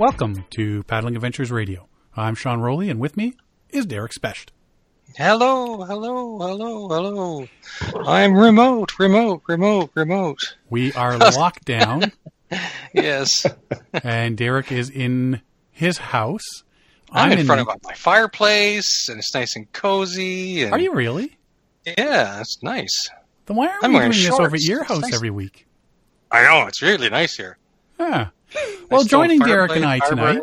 Welcome to Paddling Adventures Radio. I'm Sean Rowley, and with me is Derek Specht. Hello, hello, hello, hello. I'm remote. We are locked down. Yes. And Derek is in his house. I'm in front of my fireplace, and it's nice and cozy. And... Are you really? Yeah, it's nice. Then why are we doing shorts. This over at your house nice. Every week? I know, it's really nice here. Yeah. Well, joining Derek and I tonight,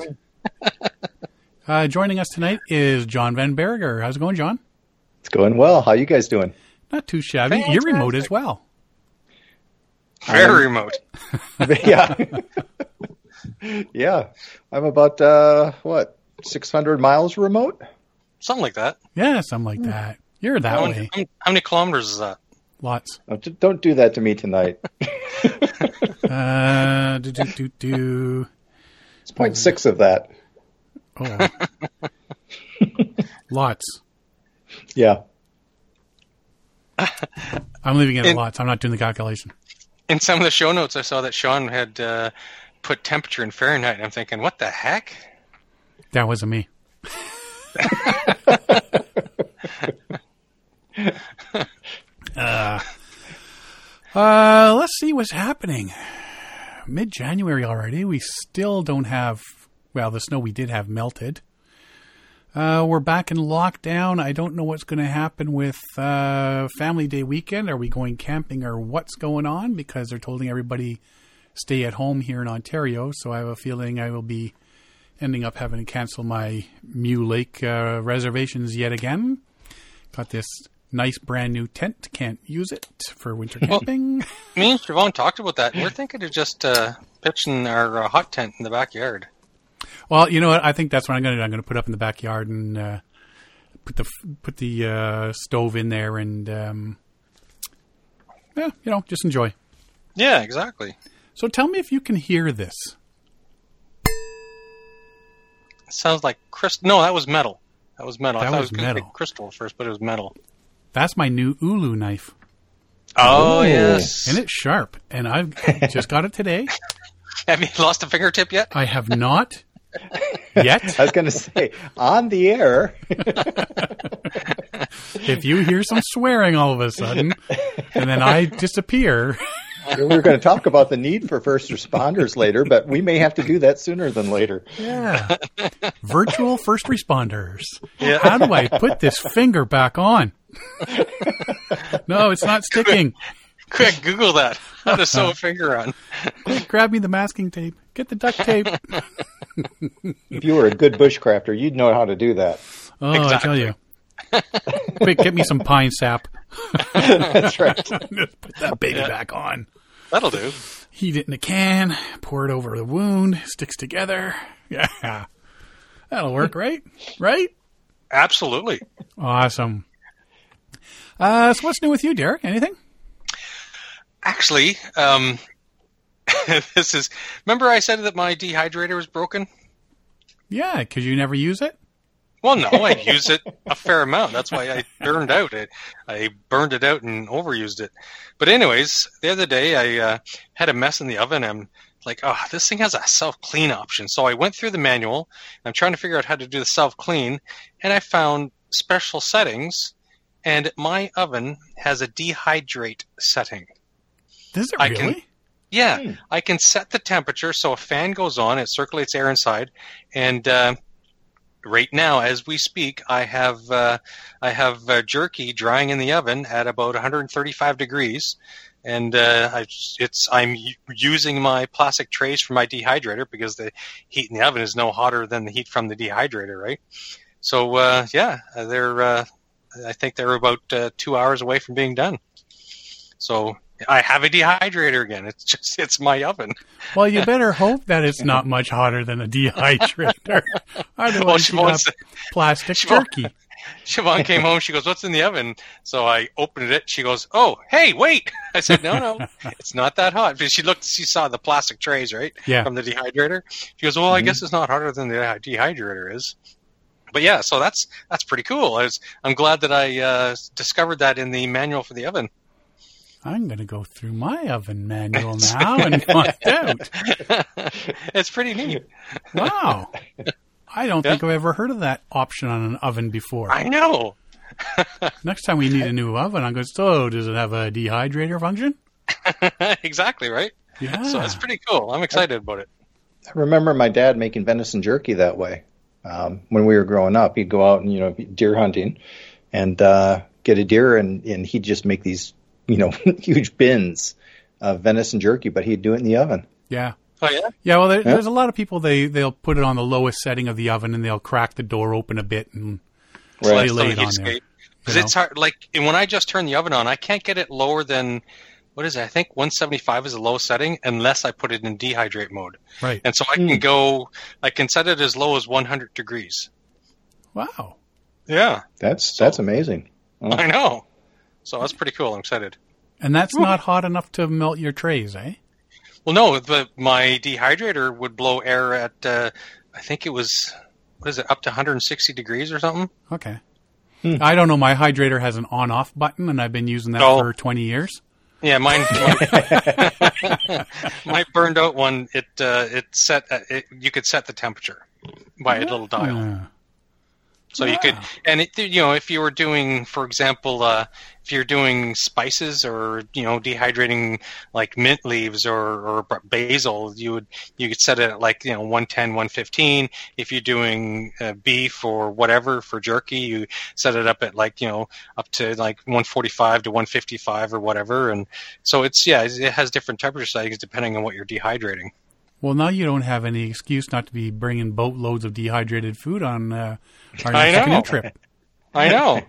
joining us tonight is John Van Berger. How's it going, John? It's going well. How you guys doing? Not too shabby. Fantastic. You're remote as well. Very remote. Yeah. Yeah. I'm about, 600 miles remote? Something like that. Yeah, something like that. You're that way. How many kilometers is that? Lots. Oh, don't do that to me tonight. It's 0.6 of that. Oh. Lots. Yeah. I'm leaving it at lots. I'm not doing the calculation. In some of the show notes, I saw that Sean had put temperature in Fahrenheit, and I'm thinking, what the heck? That wasn't me. Let's see what's happening. Mid-January already. We still don't have... Well, the snow we did have melted. We're back in lockdown. I don't know what's going to happen with Family Day weekend. Are we going camping or what's going on? Because they're telling everybody stay at home here in Ontario. So I have a feeling I will be ending up having to cancel my Mew Lake reservations yet again. Got this... nice brand new tent. Can't use it for winter camping. Well, me and Siobhan talked about that. We're thinking of just pitching our hot tent in the backyard. Well, you know what? I think that's what I'm going to do. I'm going to put up in the backyard and put the stove in there and, just enjoy. Yeah, exactly. So tell me if you can hear this. It sounds like crystal. No, that was metal. I thought it was going to be crystal first, but it was metal. That's my new Ulu knife. Oh, yes. And it's sharp. And I've just got it today. Have you lost a fingertip yet? I have not yet. I was going to say, on the air. If you hear some swearing all of a sudden, and then I disappear. We're going to talk about the need for first responders later, but we may have to do that sooner than later. Yeah. Virtual first responders. Yeah. How do I put this finger back on? No, it's not sticking. Quick, Google that. How to sew a finger on. Quick, grab me the masking tape. Get the duct tape. If you were a good bushcrafter, you'd know how to do that. Oh, exactly. I tell you. Quick, get me some pine sap. That's right. Put that baby back on. That'll do. Heat it in a can, pour it over the wound, sticks together. Yeah. That'll work, right? Right? Absolutely. Awesome. So what's new with you, Derek? Anything? Actually, remember I said that my dehydrator was broken? Yeah, because you never use it? Well, no, I use it a fair amount. That's why I burned out. I burned it out and overused it. But anyways, the other day I had a mess in the oven. I'm like, oh, this thing has a self-clean option. So I went through the manual. I'm trying to figure out how to do the self-clean. And I found special settings. And my oven has a dehydrate setting. Does it really? I can set the temperature so a fan goes on. It circulates air inside. And right now, as we speak, I have jerky drying in the oven at about 135 degrees. And I'm using my plastic trays for my dehydrator because the heat in the oven is no hotter than the heat from the dehydrator, right? So, they're... I think they're about 2 hours away from being done. So I have a dehydrator again. It's my oven. Well, you better hope that it's not much hotter than a dehydrator. Otherwise, well, plastic jerky. Siobhan came home. She goes, what's in the oven? So I opened it. She goes, oh, hey, wait. I said, no, it's not that hot. Because she saw the plastic trays, right? Yeah. From the dehydrator. She goes, well, I guess it's not hotter than the dehydrator is. But yeah, so that's pretty cool. I'm glad that I discovered that in the manual for the oven. I'm going to go through my oven manual now and find out. It's pretty neat. Wow. I don't think I've ever heard of that option on an oven before. I know. Next time we need a new oven, I go, so does it have a dehydrator function? Exactly, right? Yeah. So it's pretty cool. I'm excited about it. I remember my dad making venison jerky that way. When we were growing up, he'd go out and, deer hunting and get a deer, and he'd just make these, huge bins of venison jerky, but he'd do it in the oven. Yeah. Oh, yeah? Yeah, well, there's a lot of people, they'll put it on the lowest setting of the oven, and they'll crack the door open a bit and lay it on there. Because it's hard, and when I just turn the oven on, I can't get it lower than... What is it? I think 175 is a low setting unless I put it in dehydrate mode. Right. And so I can I can set it as low as 100 degrees. Wow. Yeah. That's amazing. Oh. I know. So that's pretty cool. I'm excited. And that's not hot enough to melt your trays, eh? Well, no, but my dehydrator would blow air at, I think it was, up to 160 degrees or something? Okay. Hmm. I don't know. My hydrator has an on-off button, and I've been using that for 20 years. Yeah, my burned out one. You could set the temperature by a little dial, so you could. And if you were doing, for example, if you're doing spices or dehydrating like mint leaves or basil, you could set it at 110, 115. If you're doing beef or whatever for jerky, you set it up at up to 145 to 155 or whatever. And so it has different temperature settings depending on what you're dehydrating. Well, now you don't have any excuse not to be bringing boatloads of dehydrated food on our next canoe trip. I know.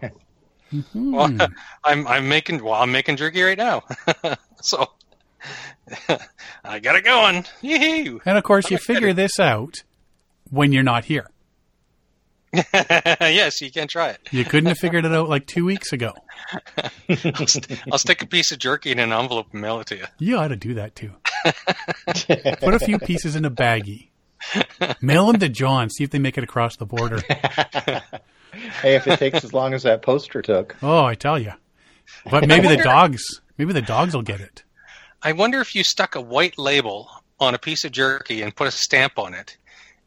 Mm-hmm. Well, I'm making jerky right now, so I got it going. Yee-hoo. And of course, you figure this out when you're not here. Yes, you can't try it. You couldn't have figured it out 2 weeks ago. I'll stick a piece of jerky in an envelope and mail it to you. You ought to do that too. Put a few pieces in a baggie. Mail them to John. See if they make it across the border. Hey, if it takes as long as that poster took. Oh, I tell you. But maybe the dogs will get it. I wonder if you stuck a white label on a piece of jerky and put a stamp on it,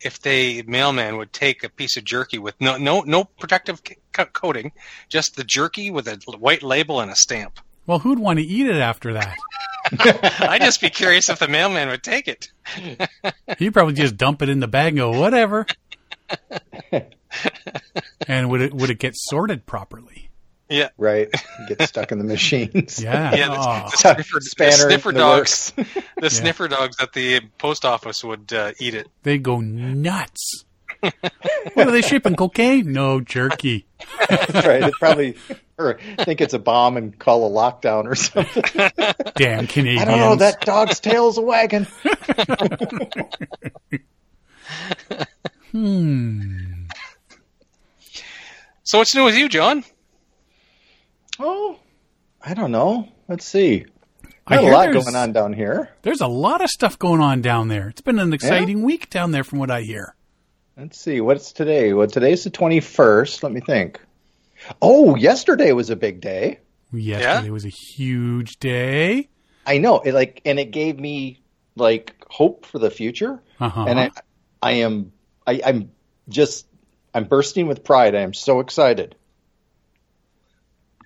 if the mailman would take a piece of jerky with no protective coating, just the jerky with a white label and a stamp. Well, who'd want to eat it after that? I'd just be curious if the mailman would take it. He'd probably just dump it in the bag and go, whatever. And would it get sorted properly? Yeah. Right. Get stuck in the machines. Yeah. Yeah. The sniffer dogs at the post office would eat it. They go nuts. What are they shipping? Cocaine? No, jerky. That's right. They probably think it's a bomb and call a lockdown or something. Damn Canadians. I don't know. That dog's tail's a wagon. So what's new with you, John? Oh, I don't know. Let's see. There's a lot going on down here. There's a lot of stuff going on down there. It's been an exciting week down there from what I hear. Let's see. What's today? Well, today's the 21st. Let me think. Oh, yesterday was a big day. Yesterday was a huge day. I know. It gave me hope for the future. Uh-huh. And I'm bursting with pride. I am so excited.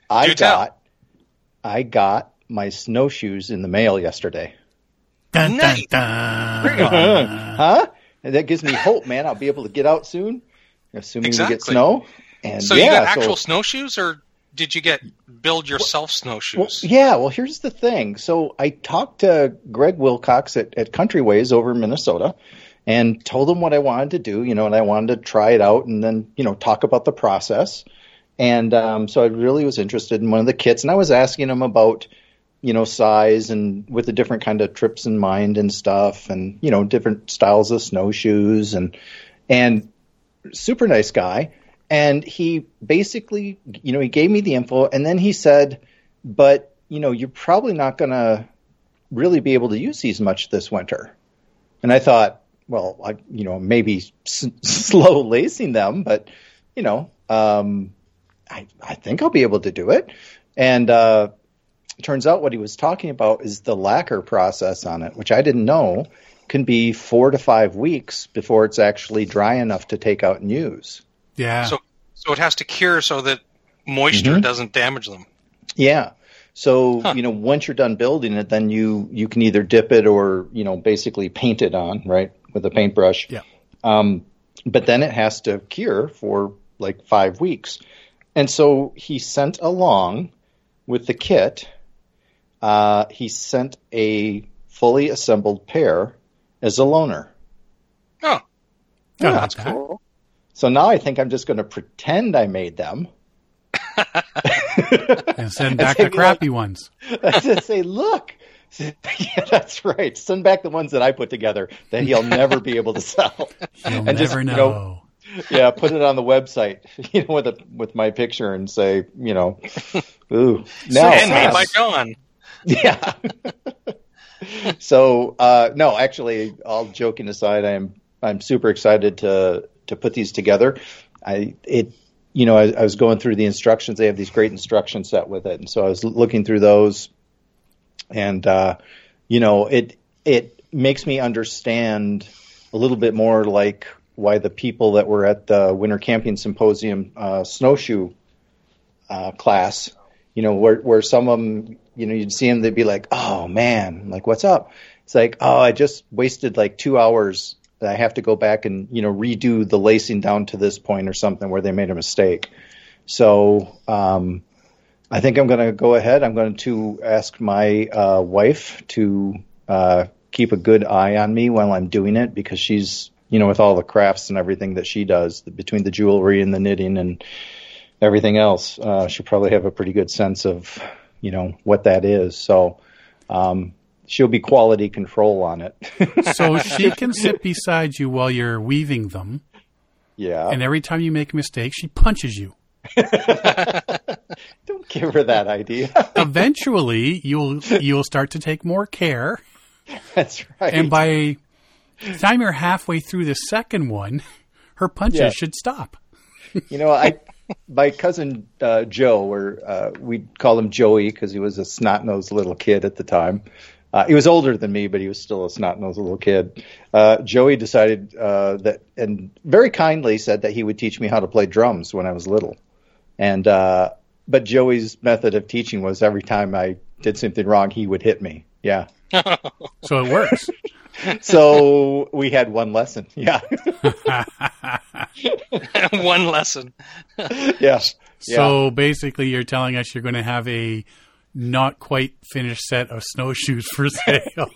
I got my snowshoes in the mail yesterday. Dun, dun, dun. Bring on. Huh? And that gives me hope, man. I'll be able to get out soon, assuming we get snow. And so you got actual snowshoes, or did you build yourself snowshoes? Well, yeah. Well, here's the thing. So I talked to Greg Wilcox at Countryways over in Minnesota and told him what I wanted to do, and I wanted to try it out and then, talk about the process. And so I really was interested in one of the kits, and I was asking him about, size and with the different kind of trips in mind and stuff, and different styles of snowshoes, and super nice guy. And he basically, he gave me the info, and then he said, "But you're probably not going to really be able to use these much this winter." And I thought, well, maybe slow lacing them, but I think I'll be able to do it. And It turns out what he was talking about is the lacquer process on it, which I didn't know can be 4 to 5 weeks before it's actually dry enough to take out and use. Yeah. So it has to cure so that moisture doesn't damage them. Yeah. So, once you're done building it, then you can either dip it or, basically paint it on, right, with a paintbrush. Yeah. But then it has to cure for like 5 weeks. And so he sent along with the kit, he sent a fully assembled pair as a loaner. Oh. Yeah, that's cool. So now I think I'm just going to pretend I made them. And send back the crappy ones. I just say, look. Yeah, that's right. Send back the ones that I put together that he'll never be able to sell. He'll and never just, know. Yeah, put it on the website, with my picture and say, ooh. Now, handmade by John. Yeah. So, no, actually, all joking aside, I'm super excited to put these together. I was going through the instructions. They have these great instruction set with it, and so I was looking through those, and it makes me understand a little bit more like why the people that were at the Winter Camping Symposium snowshoe class, where some of them, you'd see them, they'd be like, oh, man, I'm like, what's up? It's like, oh, I just wasted like 2 hours that I have to go back and, redo the lacing down to this point or something where they made a mistake. So I think I'm going to go ahead. I'm going to ask my wife to keep a good eye on me while I'm doing it, because she's, with all the crafts and everything that she does, between the jewelry and the knitting and everything else, she'll probably have a pretty good sense of, what that is. So she'll be quality control on it. So she can sit beside you while you're weaving them. Yeah. And every time you make a mistake, she punches you. Don't give her that idea. Eventually, you'll start to take more care. That's right. And by the time you're halfway through the second one, her punches should stop. My cousin Joe, or we'd call him Joey because he was a snot-nosed little kid at the time. He was older than me, but he was still a snot-nosed little kid. Joey decided that, and very kindly said that he would teach me how to play drums when I was little. And but Joey's method of teaching was every time I did something wrong, he would hit me. Yeah. So it works. So we had one lesson. Yeah. One lesson. Yeah. So basically you're telling us you're going to have a not quite finished set of snowshoes for sale.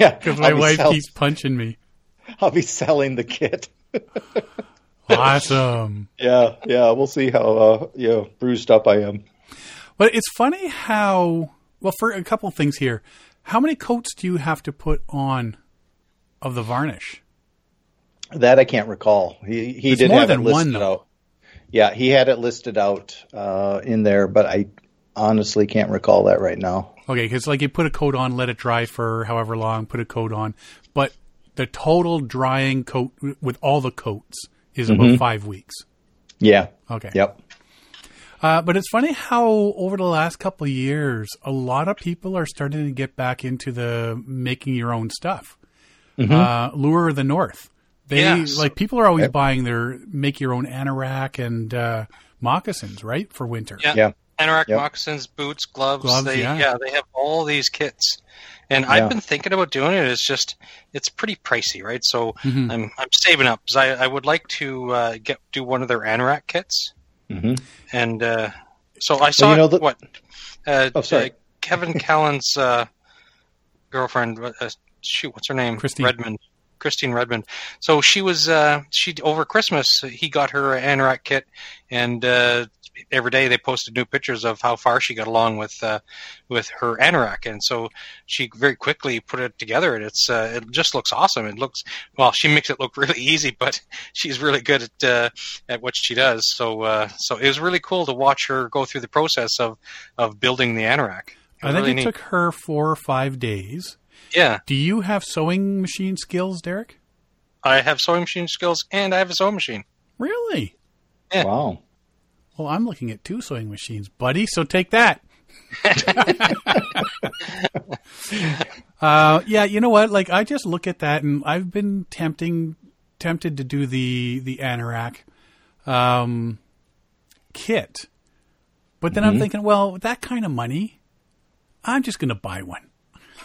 Yeah. Because my wife keeps punching me. I'll be selling the kit. Awesome. Yeah. Yeah. We'll see how, bruised up I am. But it's funny how, for a couple of things here, how many coats do you have to put on of the varnish? That I can't recall. He did have it listed out. Yeah, he had it listed out in there, but I honestly can't recall that right now. Okay, because you put a coat on, let it dry for however long, put a coat on. But the total drying coat with all the coats is about 5 weeks. Yeah. Okay. Yep. But it's funny how over the last couple of years, a lot of people are starting to get back into the making your own stuff. Mm-hmm. Lure of the North. They people are always buying their make your own anorak and moccasins, right, for winter. Yeah, anorak, moccasins, boots, gloves. They have all these kits, and I've been thinking about doing it. It's just it's pretty pricey, right? So I'm saving up because I would like to do one of their anorak kits. Mm-hmm. And so I saw Kevin Callen's girlfriend, what's her name? Christine Redmond. So she was over Christmas, he got her an anorak kit, and every day they posted new pictures of how far she got along with her anorak, and so she very quickly put it together, and it's it just looks awesome. It looks she makes it look really easy, but she's really good at what she does. So so it was really cool to watch her go through the process of building the anorak. I think it took her 4 or 5 days. Yeah. Do you have sewing machine skills, Derek? I have sewing machine skills, and I have a sewing machine. Really? Yeah. Wow. Well, I'm looking at two sewing machines, buddy, so take that. Yeah, you know what? Like, I just look at that, and I've been tempted to do the anorak kit. But then I'm thinking, well, with that kind of money, I'm just going to buy one.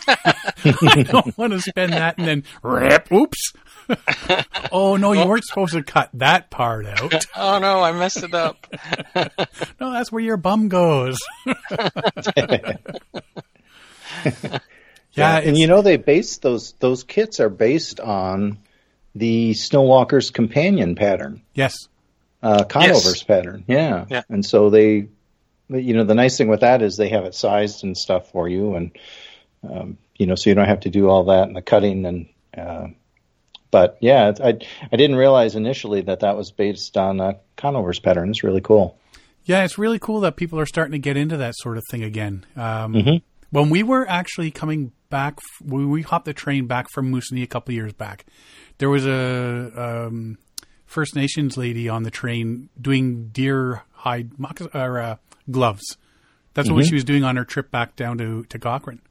I don't want to spend that and then rip. Oops. Oh, no, you weren't supposed to cut that part out. Oh, no, I messed it up. No, that's where your bum goes. Yeah, and you know, they based those kits are based on the Snow Walker's Companion pattern. Yes. Conover's pattern. Yeah. Yeah. And so they, you know, the nice thing with that is they have it sized and stuff for you, and you know, so you don't have to do all that and the cutting and, but yeah, I didn't realize initially that was based on Conover's pattern. It's really cool. Yeah, it's really cool that people are starting to get into that sort of thing again. When we were actually coming back, we hopped the train back from Moosonee a couple of years back. There was a First Nations lady on the train doing deer hide gloves. That's what she was doing on her trip back down to Cochrane.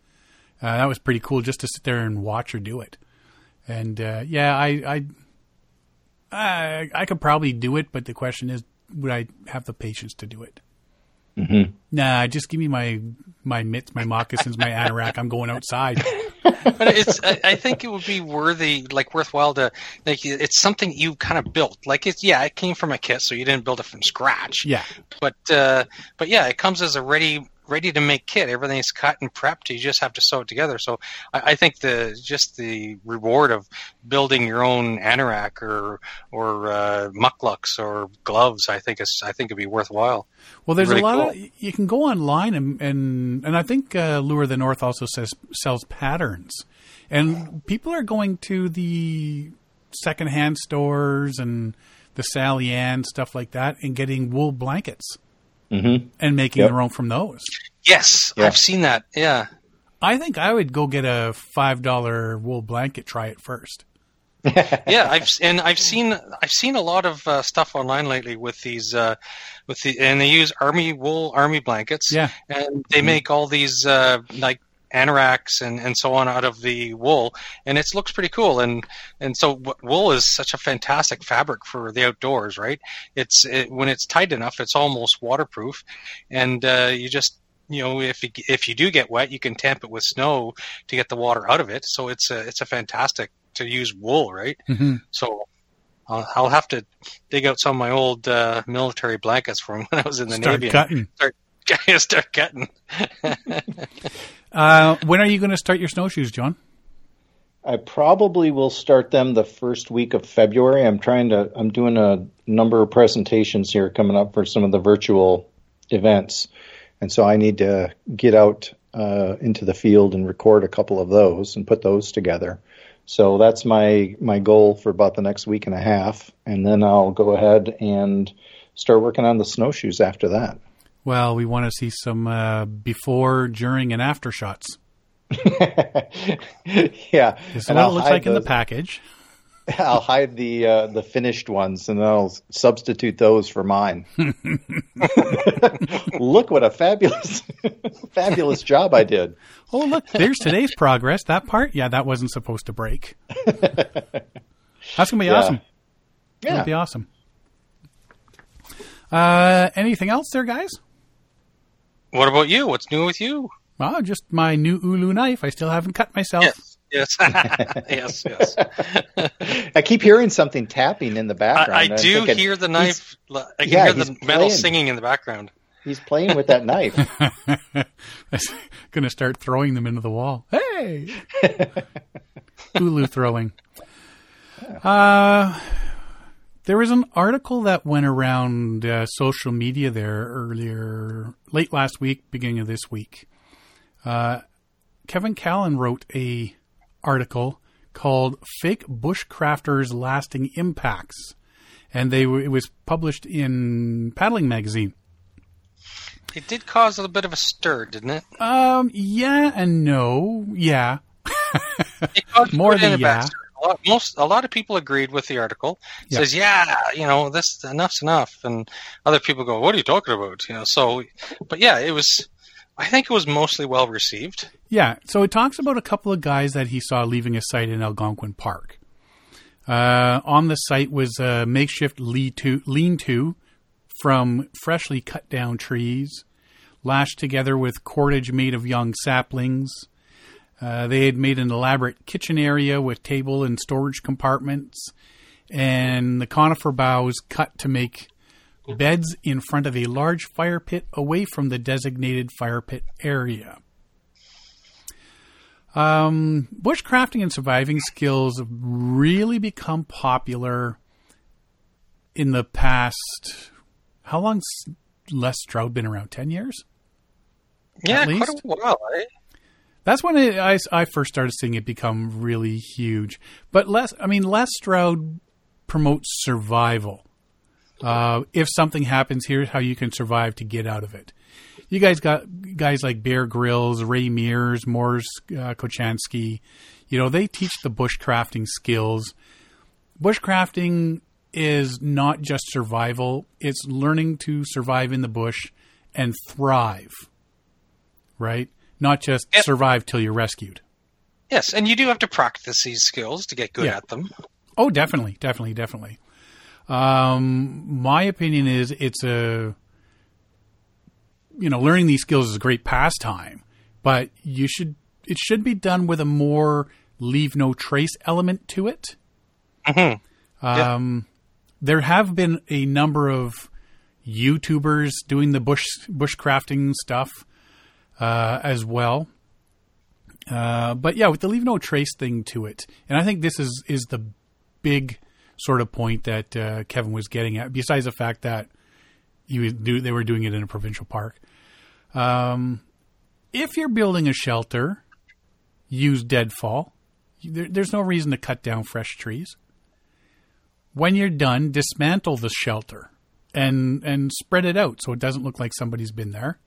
That was pretty cool just to sit there and watch her do it. And, yeah, I could probably do it, but the question is, would I have the patience to do it? Mm-hmm. Nah, just give me my mitts, my moccasins, my anorak. I'm going outside. But I think it would be worthwhile to, like, it's something you kind of built. Like, it came from a kit, so you didn't build it from scratch. Yeah. But yeah, it comes as a ready to make kit. Everything's cut and prepped. You just have to sew it together. So I think the reward of building your own anorak or mucklucks or gloves, I think it'd be worthwhile. Well, there's really a lot cool. of, you can go online and I think Lure of the North also sells patterns, and people are going to the secondhand stores and the Sally Ann, stuff like that, and getting wool blankets. Mm-hmm. And making their own from those. Yes, yeah. I've seen that. Yeah, I think I would go get a $5 wool blanket. Try it first. Yeah, I've seen a lot of stuff online lately with these and they use army blankets. Yeah, and they make all these like anoraks and so on out of the wool, and it looks pretty cool. And so wool is such a fantastic fabric for the outdoors, right? It's when it's tight enough, it's almost waterproof, and you just, you know, if you do get wet, you can tamp it with snow to get the water out of it. So it's a fantastic to use wool, right? Mm-hmm. So I'll have to dig out some of my old military blankets from when I was in the Navy. Start cutting. When are you going to start your snowshoes, John? I probably will start them the first week of February. I'm doing a number of presentations here coming up for some of the virtual events. And so I need to get out into the field and record a couple of those and put those together. So that's my goal for about the next week and a half. And then I'll go ahead and start working on the snowshoes after that. Well, we want to see some before, during, and after shots. Yeah. This is what it looks like in the package. I'll hide the finished ones, and then I'll substitute those for mine. Look what a fabulous job I did. Oh, look, there's today's progress. That part, yeah, that wasn't supposed to break. That's going to be awesome. Yeah. That'll be awesome. Anything else there, guys? What about you? What's new with you? Well, just my new Ulu knife. I still haven't cut myself. Yes. yes. I keep hearing something tapping in the background. I do hear the knife. I can hear the metal singing in the background. He's playing with that knife. I'm going to start throwing them into the wall. Hey! Ulu throwing. There was an article that went around social media there late last week, beginning of this week. Kevin Callen wrote an article called "Fake Bushcrafters' Lasting Impacts," and it was published in Paddling Magazine. It did cause a little bit of a stir, didn't it? Yeah and no. Yeah. It caused more than a bad stir. a lot of people agreed with the article. It says, this enough's enough, and other people go, "What are you talking about?" You know. So, but yeah, it was. I think it was mostly well received. Yeah. So it talks about a couple of guys that he saw leaving a site in Algonquin Park. On the site was a makeshift lean-to from freshly cut down trees, lashed together with cordage made of young saplings. They had made an elaborate kitchen area with table and storage compartments, and the conifer boughs cut to make beds in front of a large fire pit away from the designated fire pit area. Bushcrafting and surviving skills have really become popular in the past. How long's Les Stroud been around? 10 years? Yeah, quite a while, eh? That's when I first started seeing it become really huge. But Les Stroud promotes survival. If something happens, here's how you can survive to get out of it. You guys got guys like Bear Grylls, Ray Mears, Morris Kochansky. You know, they teach the bushcrafting skills. Bushcrafting is not just survival. It's learning to survive in the bush and thrive, right? Not just survive till you're rescued. Yes, and you do have to practice these skills to get good at them. Oh, definitely. My opinion is learning these skills is a great pastime, but it should be done with a more leave no trace element to it. Mm-hmm. There have been a number of YouTubers doing the bushcrafting stuff as well. But yeah, with the leave no trace thing to it. And I think this is the big sort of point that Kevin was getting at, besides the fact that they were doing it in a provincial park. If you're building a shelter, use deadfall. There's no reason to cut down fresh trees. When you're done, dismantle the shelter and spread it out so it doesn't look like somebody's been there.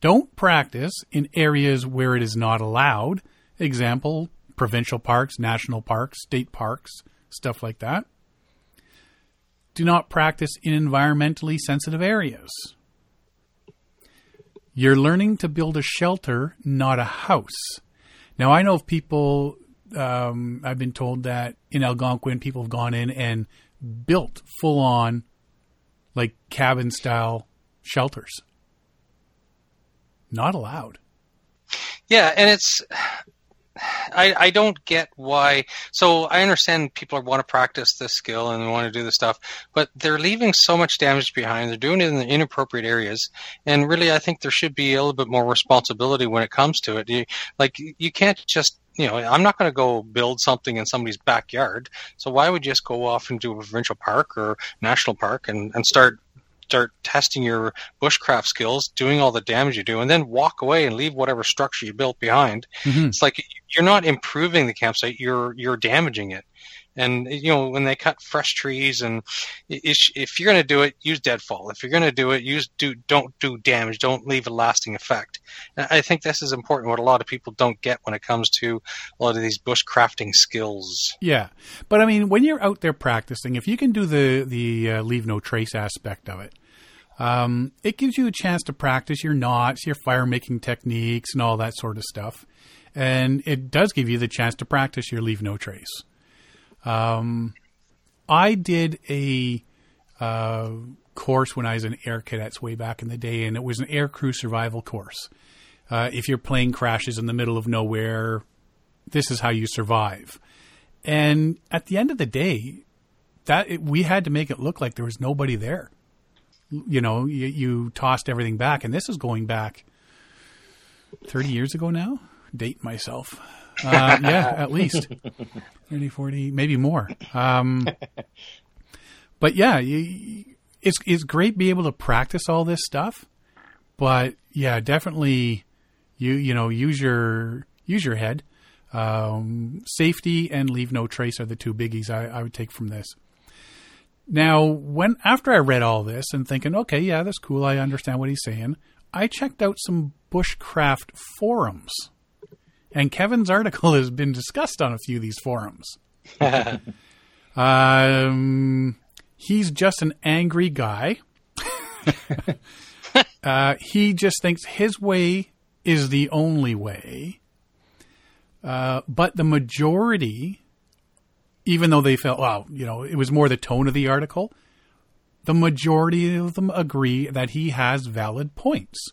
Don't practice in areas where it is not allowed. Example, provincial parks, national parks, state parks, stuff like that. Do not practice in environmentally sensitive areas. You're learning to build a shelter, not a house. Now, I know of people, I've been told that in Algonquin, people have gone in and built full-on, like, cabin-style shelters. Not allowed. Yeah, and it's I don't get why. So I understand people want to practice this skill and they want to do this stuff, but they're leaving so much damage behind. They're doing it in the inappropriate areas, and really, I think there should be a little bit more responsibility when it comes to it. You can't just. I'm not going to go build something in somebody's backyard. So why would you just go off into a provincial park or national park and start testing your bushcraft skills, doing all the damage you do, and then walk away and leave whatever structure you built behind. Mm-hmm. It's like you're not improving the campsite, you're damaging it. And, when they cut fresh trees, and if you're going to do it, use deadfall. If you're going to do it, don't do damage. Don't leave a lasting effect. And I think this is important, what a lot of people don't get when it comes to a lot of these bushcrafting skills. Yeah. But, when you're out there practicing, if you can do the leave no trace aspect of it, it gives you a chance to practice your knots, your fire-making techniques, and all that sort of stuff. And it does give you the chance to practice your leave no trace. I did a course when I was in Air Cadets way back in the day, and it was an air crew survival course. If your plane crashes in the middle of nowhere, this is how you survive. And at the end of the day, we had to make it look like there was nobody there. You tossed everything back, and this is going back 30 years ago now. Date myself. At least 30, 40, maybe more. But yeah, it's great be able to practice all this stuff, but yeah, definitely use your head. Safety and leave no trace are the two biggies I would take from this. Now, after I read all this and thinking, okay, yeah, that's cool. I understand what he's saying. I checked out some bushcraft forums. And Kevin's article has been discussed on a few of these forums. He's just an angry guy. He just thinks his way is the only way. But the majority, even though they felt, wow, you know, it was more the tone of the article, the majority of them agree that he has valid points.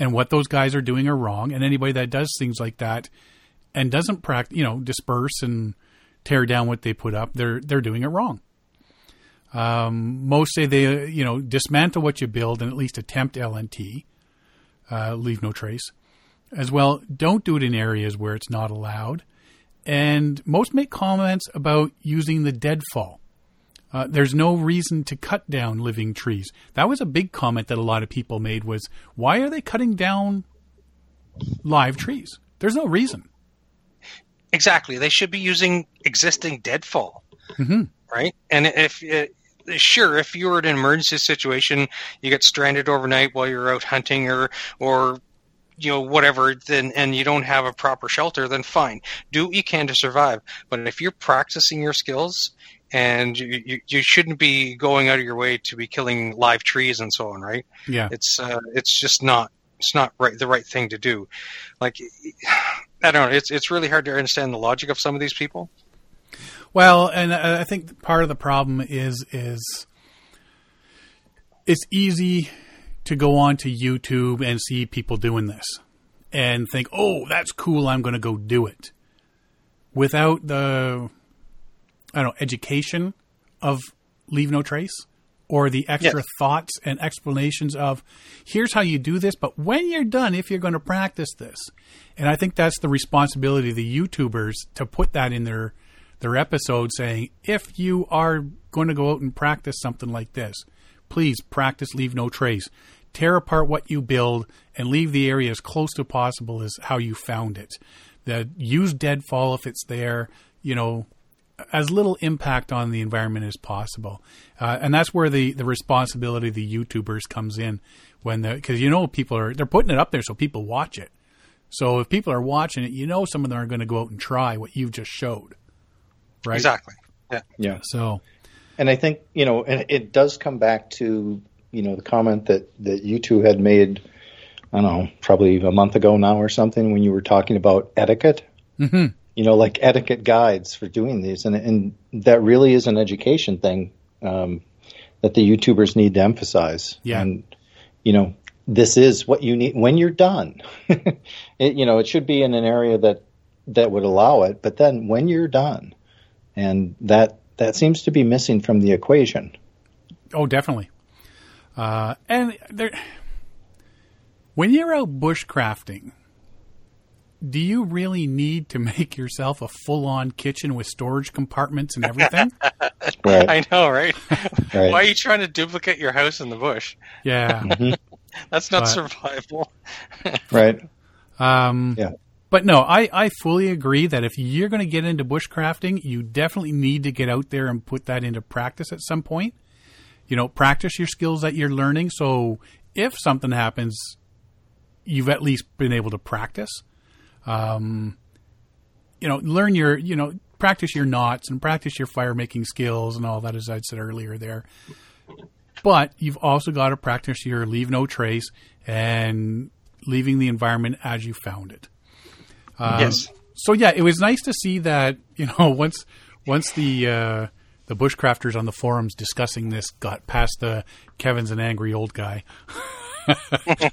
And what those guys are doing are wrong. And anybody that does things like that and doesn't practice, you know, disperse and tear down what they put up, they're doing it wrong. Most say they, you know, dismantle what you build and at least attempt LNT, leave no trace. As well, don't do it in areas where it's not allowed. And most make comments about using the deadfall. There's no reason to cut down living trees. That was a big comment that a lot of people made was, why are they cutting down live trees? There's no reason. Exactly. They should be using existing deadfall, mm-hmm. right? And if you're in an emergency situation, you get stranded overnight while you're out hunting or you know, whatever, then, and you don't have a proper shelter, then fine. Do what you can to survive. But if you're practicing your skills, and you shouldn't be going out of your way to be killing live trees and so on, right? Yeah, it's just not the right thing to do. Like, I don't know, it's really hard to understand the logic of some of these people. Well, and I think part of the problem is it's easy to go on to YouTube and see people doing this and think, oh, that's cool, I'm going to go do it, without the education of leave no trace, or the extra thoughts and explanations of here's how you do this, but when you're done, if you're going to practice this. And I think that's the responsibility of the YouTubers to put that in their episode, saying, if you are going to go out and practice something like this, please practice leave no trace. Tear apart what you build and leave the area as close to possible as how you found it. Use deadfall if it's there, you know, as little impact on the environment as possible. And that's where the responsibility of the YouTubers comes in, when because, you know, people they're putting it up there so people watch it. So if people are watching it, you know, some of them are going to go out and try what you just showed. Right. Exactly. Yeah. Yeah. So, and I think, you know, and it does come back to, you know, the comment that you two had made, I don't know, probably a month ago now or something, when you were talking about etiquette. Mm-hmm. You know, like etiquette guides for doing these. And that really is an education thing that the YouTubers need to emphasize. Yeah. And, you know, this is what you need when you're done. You know, it should be in an area that would allow it, but then when you're done. And that seems to be missing from the equation. Oh, definitely. When you're out bushcrafting, do you really need to make yourself a full-on kitchen with storage compartments and everything? Right. I know, right? Right? Why are you trying to duplicate your house in the bush? Yeah. Mm-hmm. That's not survivable. Right. Yeah. But no, I fully agree that if you're going to get into bushcrafting, you definitely need to get out there and put that into practice at some point. You know, practice your skills that you're learning. So if something happens, you've at least been able to practice. You know, learn your, you know, practice your knots and practice your fire making skills and all that, as I said earlier there. But you've also got to practice your leave no trace and leaving the environment as you found it. Yes. So yeah, it was nice to see that, you know, once the bushcrafters on the forums discussing this got past the Kevin's an angry old guy,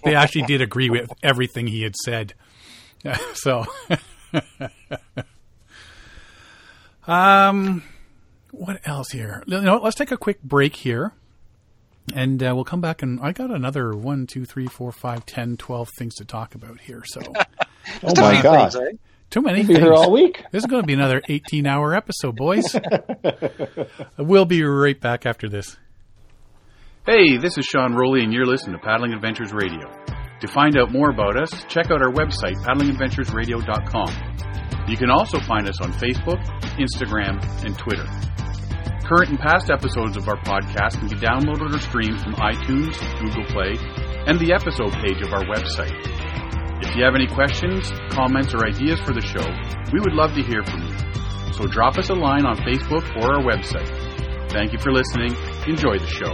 they actually did agree with everything he had said. So, what else here? No, let's take a quick break here, and we'll come back. And I got another 1, 2, 3, 4, 5, 10, 12 things to talk about here. So, oh my God, things, right? Too many things. We'll be here all week. This is going to be another 18-hour episode, boys. We'll be right back after this. Hey, this is Sean Rowley, and you're listening to Paddling Adventures Radio. To find out more about us, check out our website, paddlingadventuresradio.com. You can also find us on Facebook, Instagram, and Twitter. Current and past episodes of our podcast can be downloaded or streamed from iTunes, Google Play, and the episode page of our website. If If you have any questions, comments, or ideas for the show, we would love to hear from you. So drop us a line on Facebook or our website. Thank you for listening. Enjoy the show.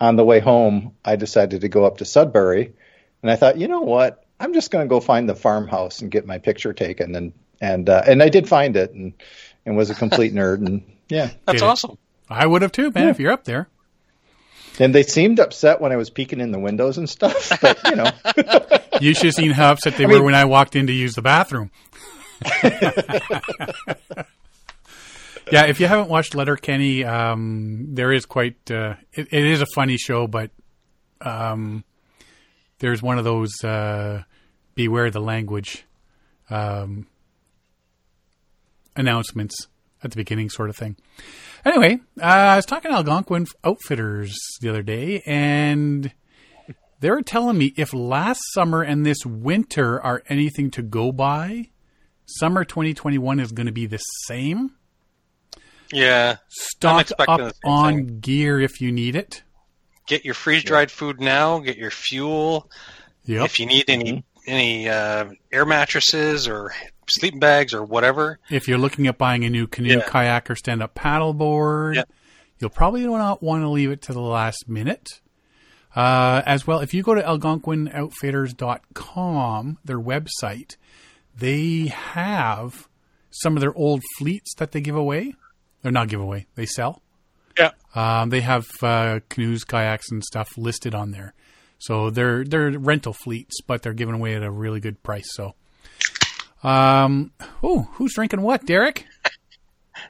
the way home, I decided to go up to Sudbury, and I thought, you know what? I'm just going to go find the farmhouse and get my picture taken, and I did find it, and was a complete nerd, and yeah, that's awesome. I would have too, man. Yeah. If you're up there. And they seemed upset when I was peeking in the windows and stuff, but you know. You should have seen how upset they were when I walked in to use the bathroom. Yeah, if you haven't watched Letterkenny, there is quite it is a funny show, but there's one of those beware the language announcements at the beginning sort of thing. Anyway, I was talking to Algonquin Outfitters the other day, and they were telling me if last summer and this winter are anything to go by, summer 2021 is going to be the same. Yeah. Stock up on gear if you need it. Get your freeze-dried food now. Get your fuel. Yep. If you need any air mattresses or sleeping bags or whatever. If you're looking at buying a new canoe, kayak, or stand-up paddleboard, you'll probably not want to leave it to the last minute. As well, if you go to algonquinoutfitters.com, their website, they have some of their old fleets that they give away. They're not give away. They sell. Yeah. They have canoes, kayaks, and stuff listed on there. So they're rental fleets, but they're giving away at a really good price. So, who's drinking what, Derek?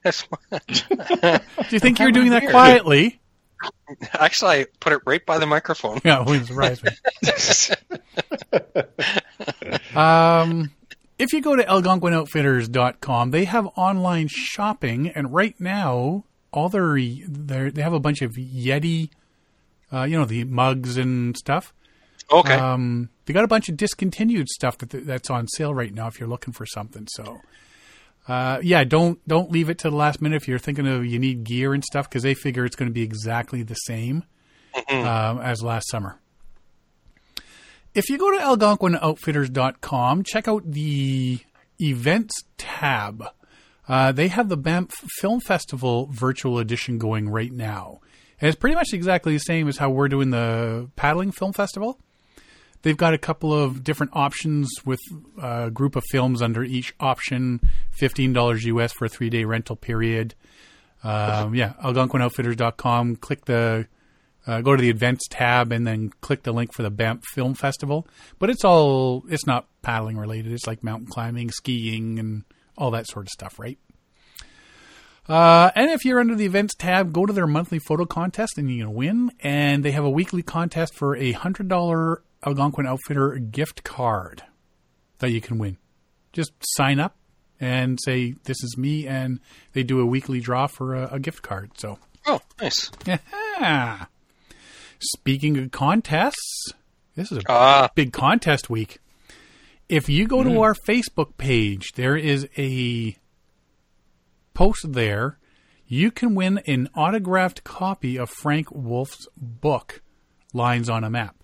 That's what. Do you think you're doing that quietly? Actually, I put it right by the microphone. Yeah, it was right. If you go to algonquinoutfitters.com, they have online shopping, and right now, all they have a bunch of Yeti, the mugs and stuff. Okay. They got a bunch of discontinued stuff that's on sale right now if you're looking for something. So, don't leave it to the last minute if you're thinking you need gear and stuff, because they figure it's going to be exactly the same as last summer. If you go to algonquinoutfitters.com, check out the events tab. They have the Banff Film Festival virtual edition going right now. And it's pretty much exactly the same as how we're doing the Paddling Film Festival. They've got a couple of different options with a group of films under each option, $15 US for a 3-day rental period. algonquinoutfitters.com. Click the... go to the events tab and then click the link for the Banff Film Festival. But it's not paddling related. It's like mountain climbing, skiing, and all that sort of stuff, right? And if you're under the events tab, go to their monthly photo contest and you can win. And they have a weekly contest for a $100 Algonquin Outfitter gift card that you can win. Just sign up and say, this is me. And they do a weekly draw for a gift card. So. Oh, nice. Yeah. Speaking of contests, this is a big contest week. If you go to our Facebook page, there is a post there. You can win an autographed copy of Frank Wolf's book, Lines on a Map.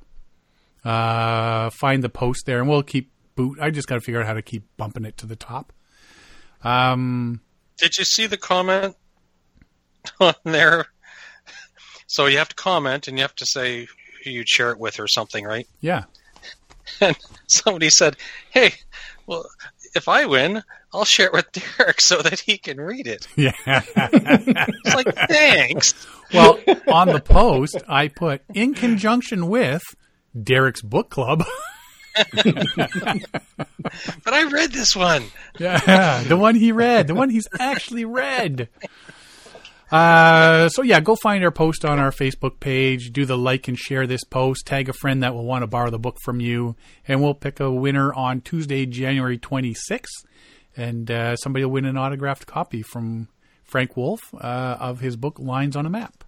Find the post there, and we'll keep boot. I just got to figure out how to keep bumping it to the top. Did you see the comment on there? So you have to comment and you have to say who you'd share it with or something, right? Yeah. And somebody said, hey, well, if I win, I'll share it with Derek so that he can read it. Yeah. It's like, thanks. Well, on the post, I put, in conjunction with Derek's book club. But I read this one. Yeah, the one he read, the one he's actually read. So yeah, go find our post on our Facebook page, do the like and share this post, tag a friend that will want to borrow the book from you, and we'll pick a winner on Tuesday, January 26th, and somebody will win an autographed copy from Frank Wolf of his book, Lines on a Map.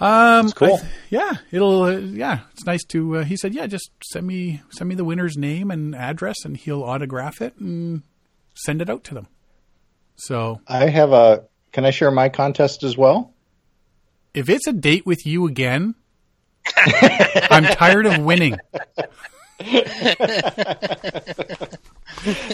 That's cool. It's nice to, he said, yeah, just send me the winner's name and address and he'll autograph it and send it out to them. So can I share my contest as well? If it's a date with you again, I'm tired of winning.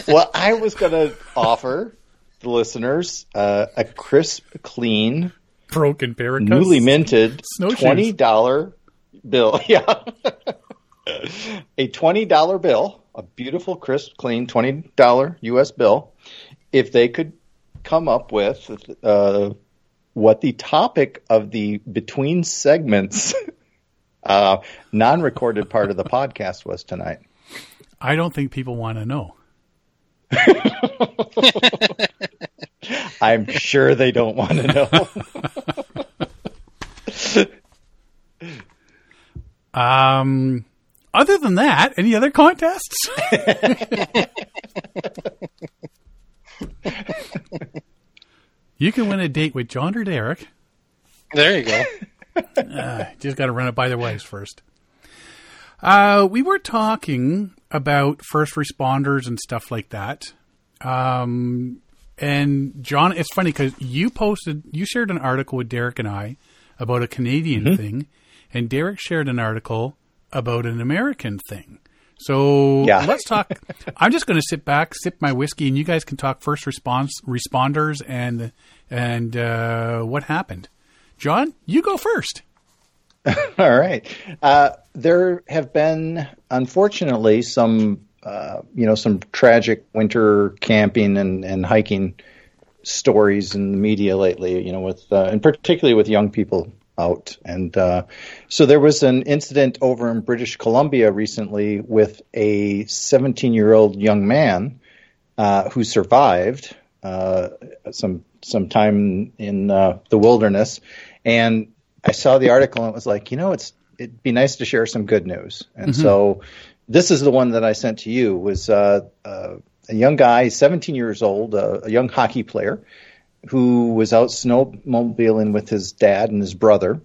Well, I was going to offer the listeners a crisp, clean, broken paracuss, newly minted snowshoes. $20 bill. Yeah, a $20 bill, a beautiful, crisp, clean $20 U.S. bill. If they could come up with what the topic of the between segments non-recorded part of the podcast was tonight. I don't think people want to know. I'm sure they don't want to know. Other than that, any other contests? You can win a date with John or Derek. There you go. Just got to run it by their wives first. We were talking about first responders and stuff like that. And John, it's funny because you shared an article with Derek and I about a Canadian thing, and Derek shared an article about an American thing. So let's talk. I'm just going to sit back, sip my whiskey, and you guys can talk first responders and what happened. John, you go first. All right. There have been, unfortunately, some tragic winter camping and hiking stories in the media lately. With and particularly with young people out. And so there was an incident over in British Columbia recently with a 17-year-old young man who survived some time in the wilderness. And I saw the article and it was like, it'd be nice to share some good news. And so this is the one that I sent to you was a young guy, 17 years old, a young hockey player, who was out snowmobiling with his dad and his brother.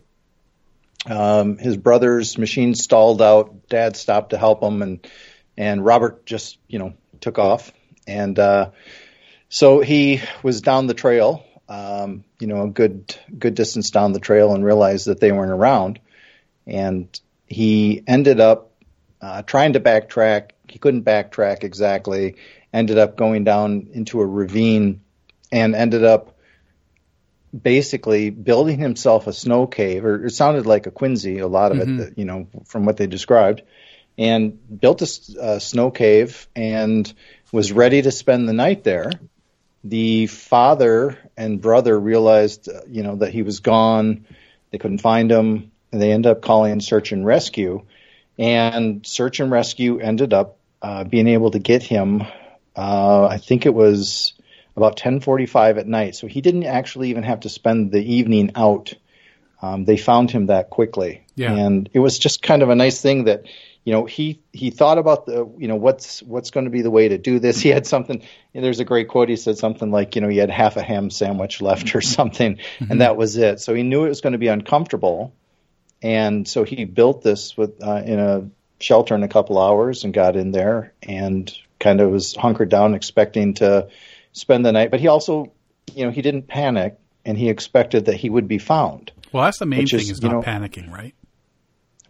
His brother's machine stalled out. Dad stopped to help him, and Robert just, took off. And so he was down the trail, a good distance down the trail, and realized that they weren't around. And he ended up trying to backtrack. He couldn't backtrack exactly. Ended up going down into a ravine and ended up basically building himself a snow cave, or it sounded like a Quincy, a lot of it, from what they described, and built a snow cave and was ready to spend the night there. The father and brother realized, that he was gone. They couldn't find him. And they ended up calling search and rescue. And search and rescue ended up being able to get him, I think it was about 10:45 at night. So he didn't actually even have to spend the evening out. They found him that quickly. Yeah. And it was just kind of a nice thing that, he thought about what's going to be the way to do this. He had something, there's a great quote. He said something like, he had half a ham sandwich left or something. And that was it. So he knew it was going to be uncomfortable. And so he built this with, in a shelter in a couple hours and got in there and kind of was hunkered down expecting to spend the night, but he also, he didn't panic, and he expected that he would be found. Well, that's the main thing is not panicking, right?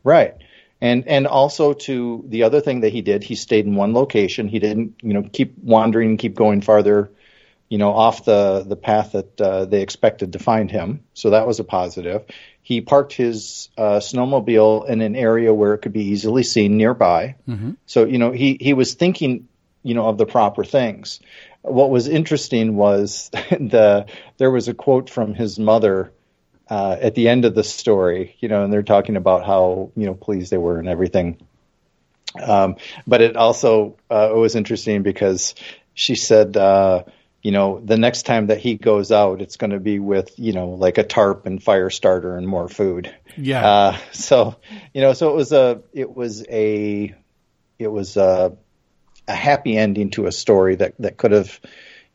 Right. And also to the other thing that he did, he stayed in one location. He didn't, keep wandering, keep going farther off the path that they expected to find him. So that was a positive. He parked his snowmobile in an area where it could be easily seen nearby. Mm-hmm. So, he was thinking, of the proper things. What was interesting was there was a quote from his mother at the end of the story, and they're talking about how, pleased they were and everything. But it also it was interesting because she said, the next time that he goes out, it's going to be with, like a tarp and fire starter and more food. Yeah. So it was a happy ending to a story that could have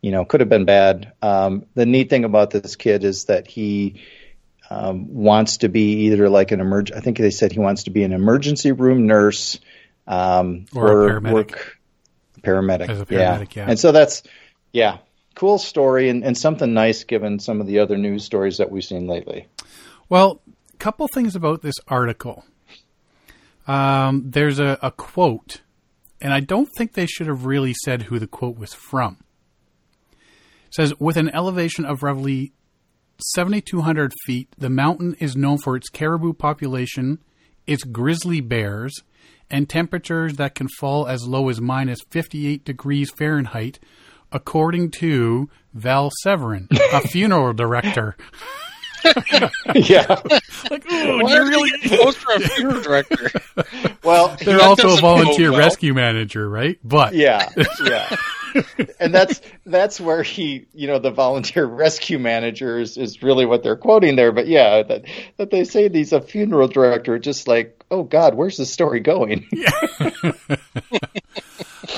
been bad. The neat thing about this kid is that he wants to be either like I think they said he wants to be an emergency room nurse, or paramedic. As a paramedic, yeah. And so that's, yeah. Cool story and something nice given some of the other news stories that we've seen lately. Well, a couple things about this article. There's a quote, and I don't think they should have really said who the quote was from. It says, with an elevation of roughly 7,200 feet, the mountain is known for its caribou population, its grizzly bears, and temperatures that can fall as low as minus 58 degrees Fahrenheit, according to Val Severin, a funeral director. Yeah. Like, ooh, you're really close to a funeral director. Well, they're also a volunteer rescue manager, right? But yeah. And that's where he, the volunteer rescue manager is really what they're quoting there. But yeah, that they say he's a funeral director, just like, oh God, where's the story going?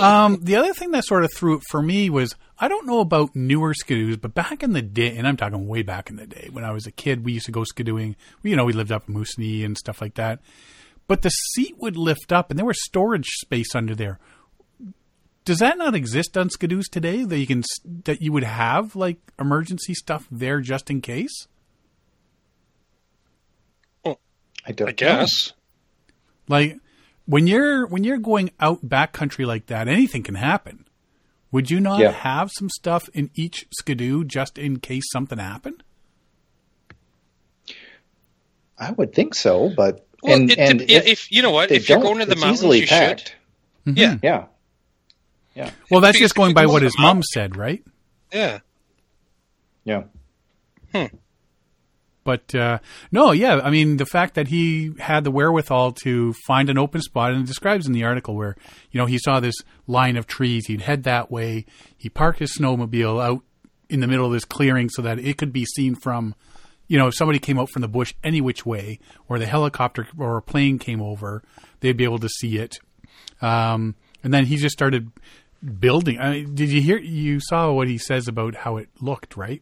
The other thing that sort of threw it for me was, I don't know about newer skidoos, but back in the day, and I'm talking way back in the day, when I was a kid, we used to go skidooing. We lived up in Moosonee and stuff like that. But the seat would lift up, and there was storage space under there. Does that not exist on skidoos today, that you would have, like, emergency stuff there just in case? Well, I guess. Like... When you're going out backcountry like that, anything can happen. Would you not have some stuff in each skidoo just in case something happened? I would think so, but if you're going to the mountains, you should. Mm-hmm. Yeah. Well, that's just going by what his mom said, right? Yeah. But I mean, the fact that he had the wherewithal to find an open spot, and it describes in the article where, he saw this line of trees, he'd head that way, he parked his snowmobile out in the middle of this clearing so that it could be seen from, if somebody came out from the bush any which way, or the helicopter or a plane came over, they'd be able to see it. And then he just started building. I mean, you saw what he says about how it looked, right?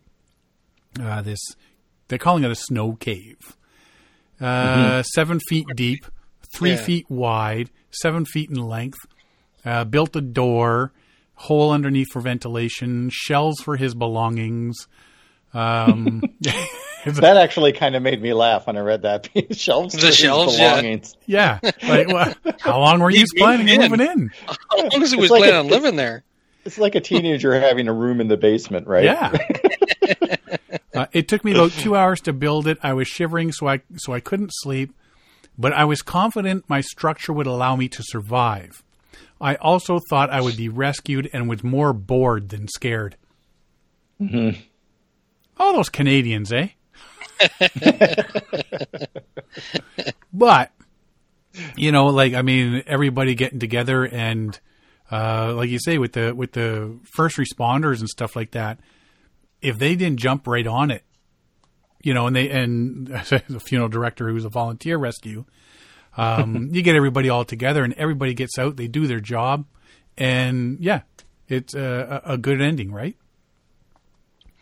They're calling it a snow cave. 7 feet deep, 3 feet wide, 7 feet in length. Built a door, hole underneath for ventilation, shelves for his belongings. That actually kind of made me laugh when I read that. Shelves for his belongings. Yeah. Like, how long were you planning on moving in? How long was planning on living there? It's like a teenager having a room in the basement, right? Yeah. It took me about 2 hours to build it. I was shivering, so I couldn't sleep, but I was confident my structure would allow me to survive. I also thought I would be rescued and was more bored than scared. Mm-hmm. All those Canadians, eh? But, everybody getting together and, like you say, with the first responders and stuff like that, if they didn't jump right on it, and the funeral director who's a volunteer rescue, you get everybody all together and everybody gets out, they do their job, and it's a good ending, right?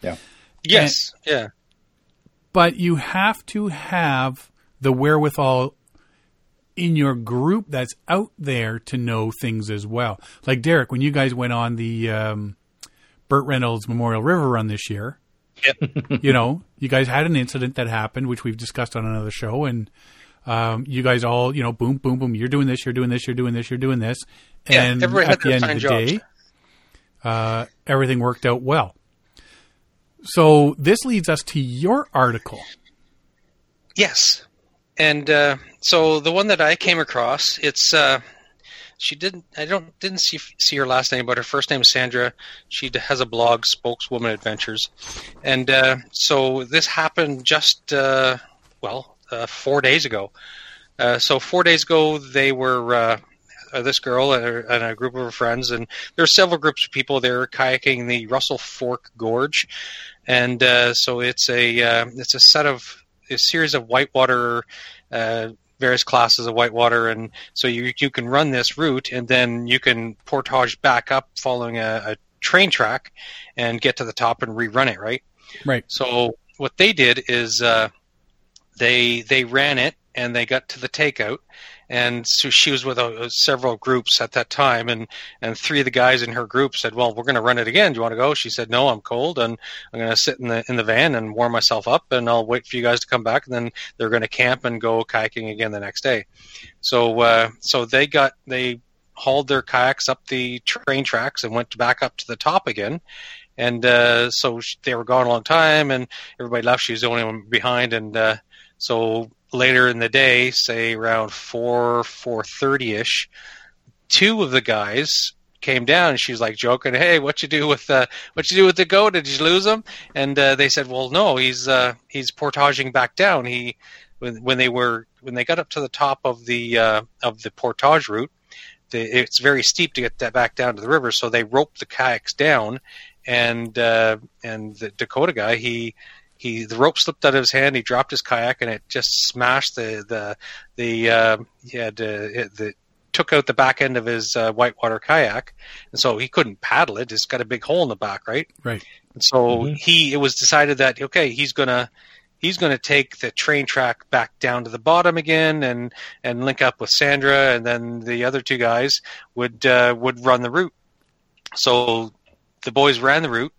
Yeah. Yes. And, yeah. But you have to have the wherewithal in your group that's out there to know things as well. Like Derek, when you guys went on the, Burt Reynolds Memorial River Run this year. Yep. You guys had an incident that happened, which we've discussed on another show, and you guys all, boom, boom, boom. You're doing this. You're doing this. You're doing this. You're doing this. And at the end of the day, everything worked out well. So this leads us to your article. Yes. And so the one that I came across, it's I didn't see her last name, but her first name is Sandra. She has a blog, Spokeswoman Adventures. And so this happened just 4 days ago. So 4 days ago, they were this girl and a group of her friends, and there are several groups of people there kayaking the Russell Fork Gorge, and so it's a set of a series of whitewater, various classes of whitewater, and so you can run this route, and then you can portage back up following a train track, and get to the top and rerun it, right? Right. So what they did is they ran it. And they got to the takeout, and so she was with several groups at that time, and three of the guys in her group said, well, we're going to run it again. Do you want to go? She said, no, I'm cold, and I'm going to sit in the van and warm myself up, and I'll wait for you guys to come back, and then they're going to camp and go kayaking again the next day. So they hauled their kayaks up the train tracks and went back up to the top again. And so they were gone a long time, and everybody left. She was the only one behind, and so later in the day, say around 4:30ish, two of the guys came down, and she's like joking, "Hey, what you do with Dakota? Did you lose him?" And they said, "Well, no, he's portaging back down. He when they got up to the top of the portage route, it's very steep to get that back down to the river, so they roped the kayaks down, and the Dakota guy the rope slipped out of his hand. He dropped his kayak, and it just smashed took out the back end of his whitewater kayak, and so he couldn't paddle it. It's got a big hole in the back, right? Right. And so it was decided that he's gonna take the train track back down to the bottom again, and link up with Sandra, and then the other two guys would run the route. So the boys ran the route.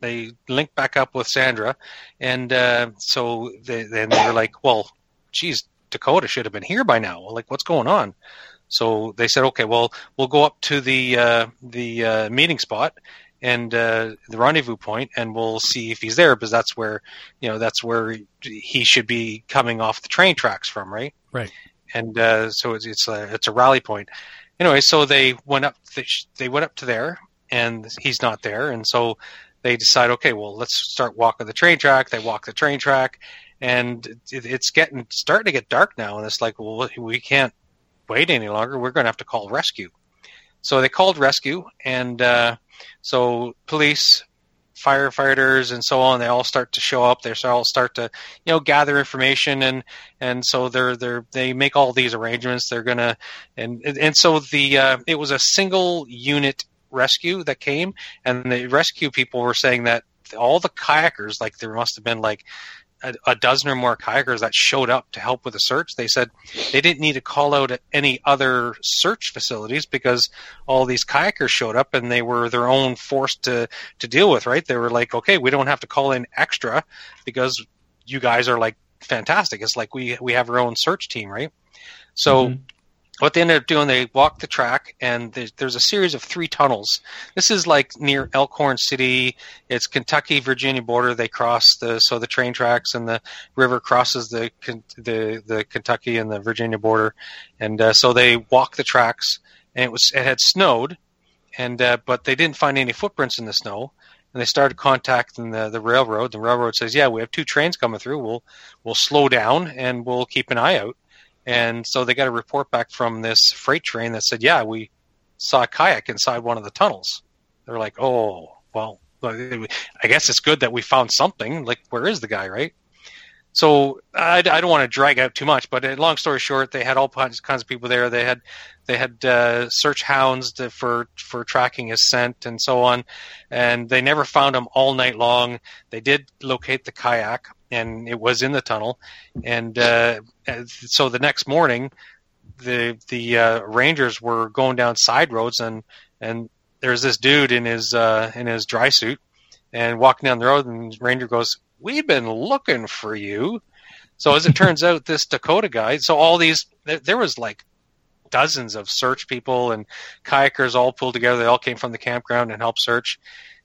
They linked back up with Sandra, and so they were like, well, geez, Dakota should have been here by now. Like, what's going on? So they said, okay, well, we'll go up to the meeting spot and the rendezvous point, and we'll see if he's there, because that's where he should be coming off the train tracks from, right? Right. And so it's a rally point. Anyway, so they went up to there, and he's not there, and so they decide, okay, well, let's start walking the train track. They walk the train track, and it's starting to get dark now. And it's like, well, we can't wait any longer. We're going to have to call rescue. So they called rescue, and so police, firefighters, and so on. They all start to show up. They all start to, gather information, and so they make all these arrangements. They're gonna, and so it was a single unit rescue that came, and the rescue people were saying that all the kayakers, like there must have been like a dozen or more kayakers that showed up to help with the search. They said they didn't need to call out at any other search facilities because all these kayakers showed up, and they were their own force to deal with, right? They were like, okay, we don't have to call in extra because you guys are like fantastic. It's like we have our own search team, right? So what they ended up doing, they walked the track, and there's a series of three tunnels. This is like near Elkhorn City. It's Kentucky-Virginia border. They cross the train tracks, and the river crosses the Kentucky and the Virginia border. And so they walked the tracks, and it had snowed, and but they didn't find any footprints in the snow. And they started contacting the railroad. The railroad says, "Yeah, we have two trains coming through. We'll slow down, and we'll keep an eye out." And so they got a report back from this freight train that said, yeah, we saw a kayak inside one of the tunnels. They're like, oh, well, I guess it's good that we found something. Like, where is the guy, right? So I don't want to drag out too much, but long story short, they had all kinds of people there. They had search hounds for tracking his scent and so on. And they never found him all night long. They did locate the kayak, and it was in the tunnel. And so the next morning, the rangers were going down side roads, and there's this dude in his dry suit and walking down the road, and the ranger goes, "We've been looking for you." So as it turns out, this Dakota guy, so all these, there was like dozens of search people and kayakers all pulled together. They all came from the campground and helped search.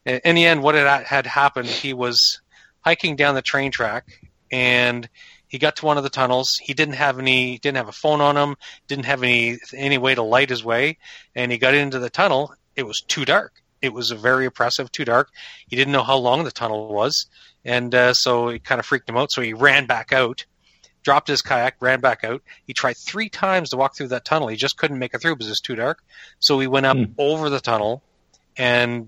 in the end, what had happened, he was hiking down the train track, and he got to one of the tunnels. He didn't have a phone on him, didn't have any way to light his way, and he got into the tunnel. It was too dark. It was very oppressive, too dark. He didn't know how long the tunnel was, and so it kind of freaked him out. So he ran back out, dropped his kayak, ran back out. He tried 3 times to walk through that tunnel. He just couldn't make it through because it was too dark. So he went up over the tunnel, and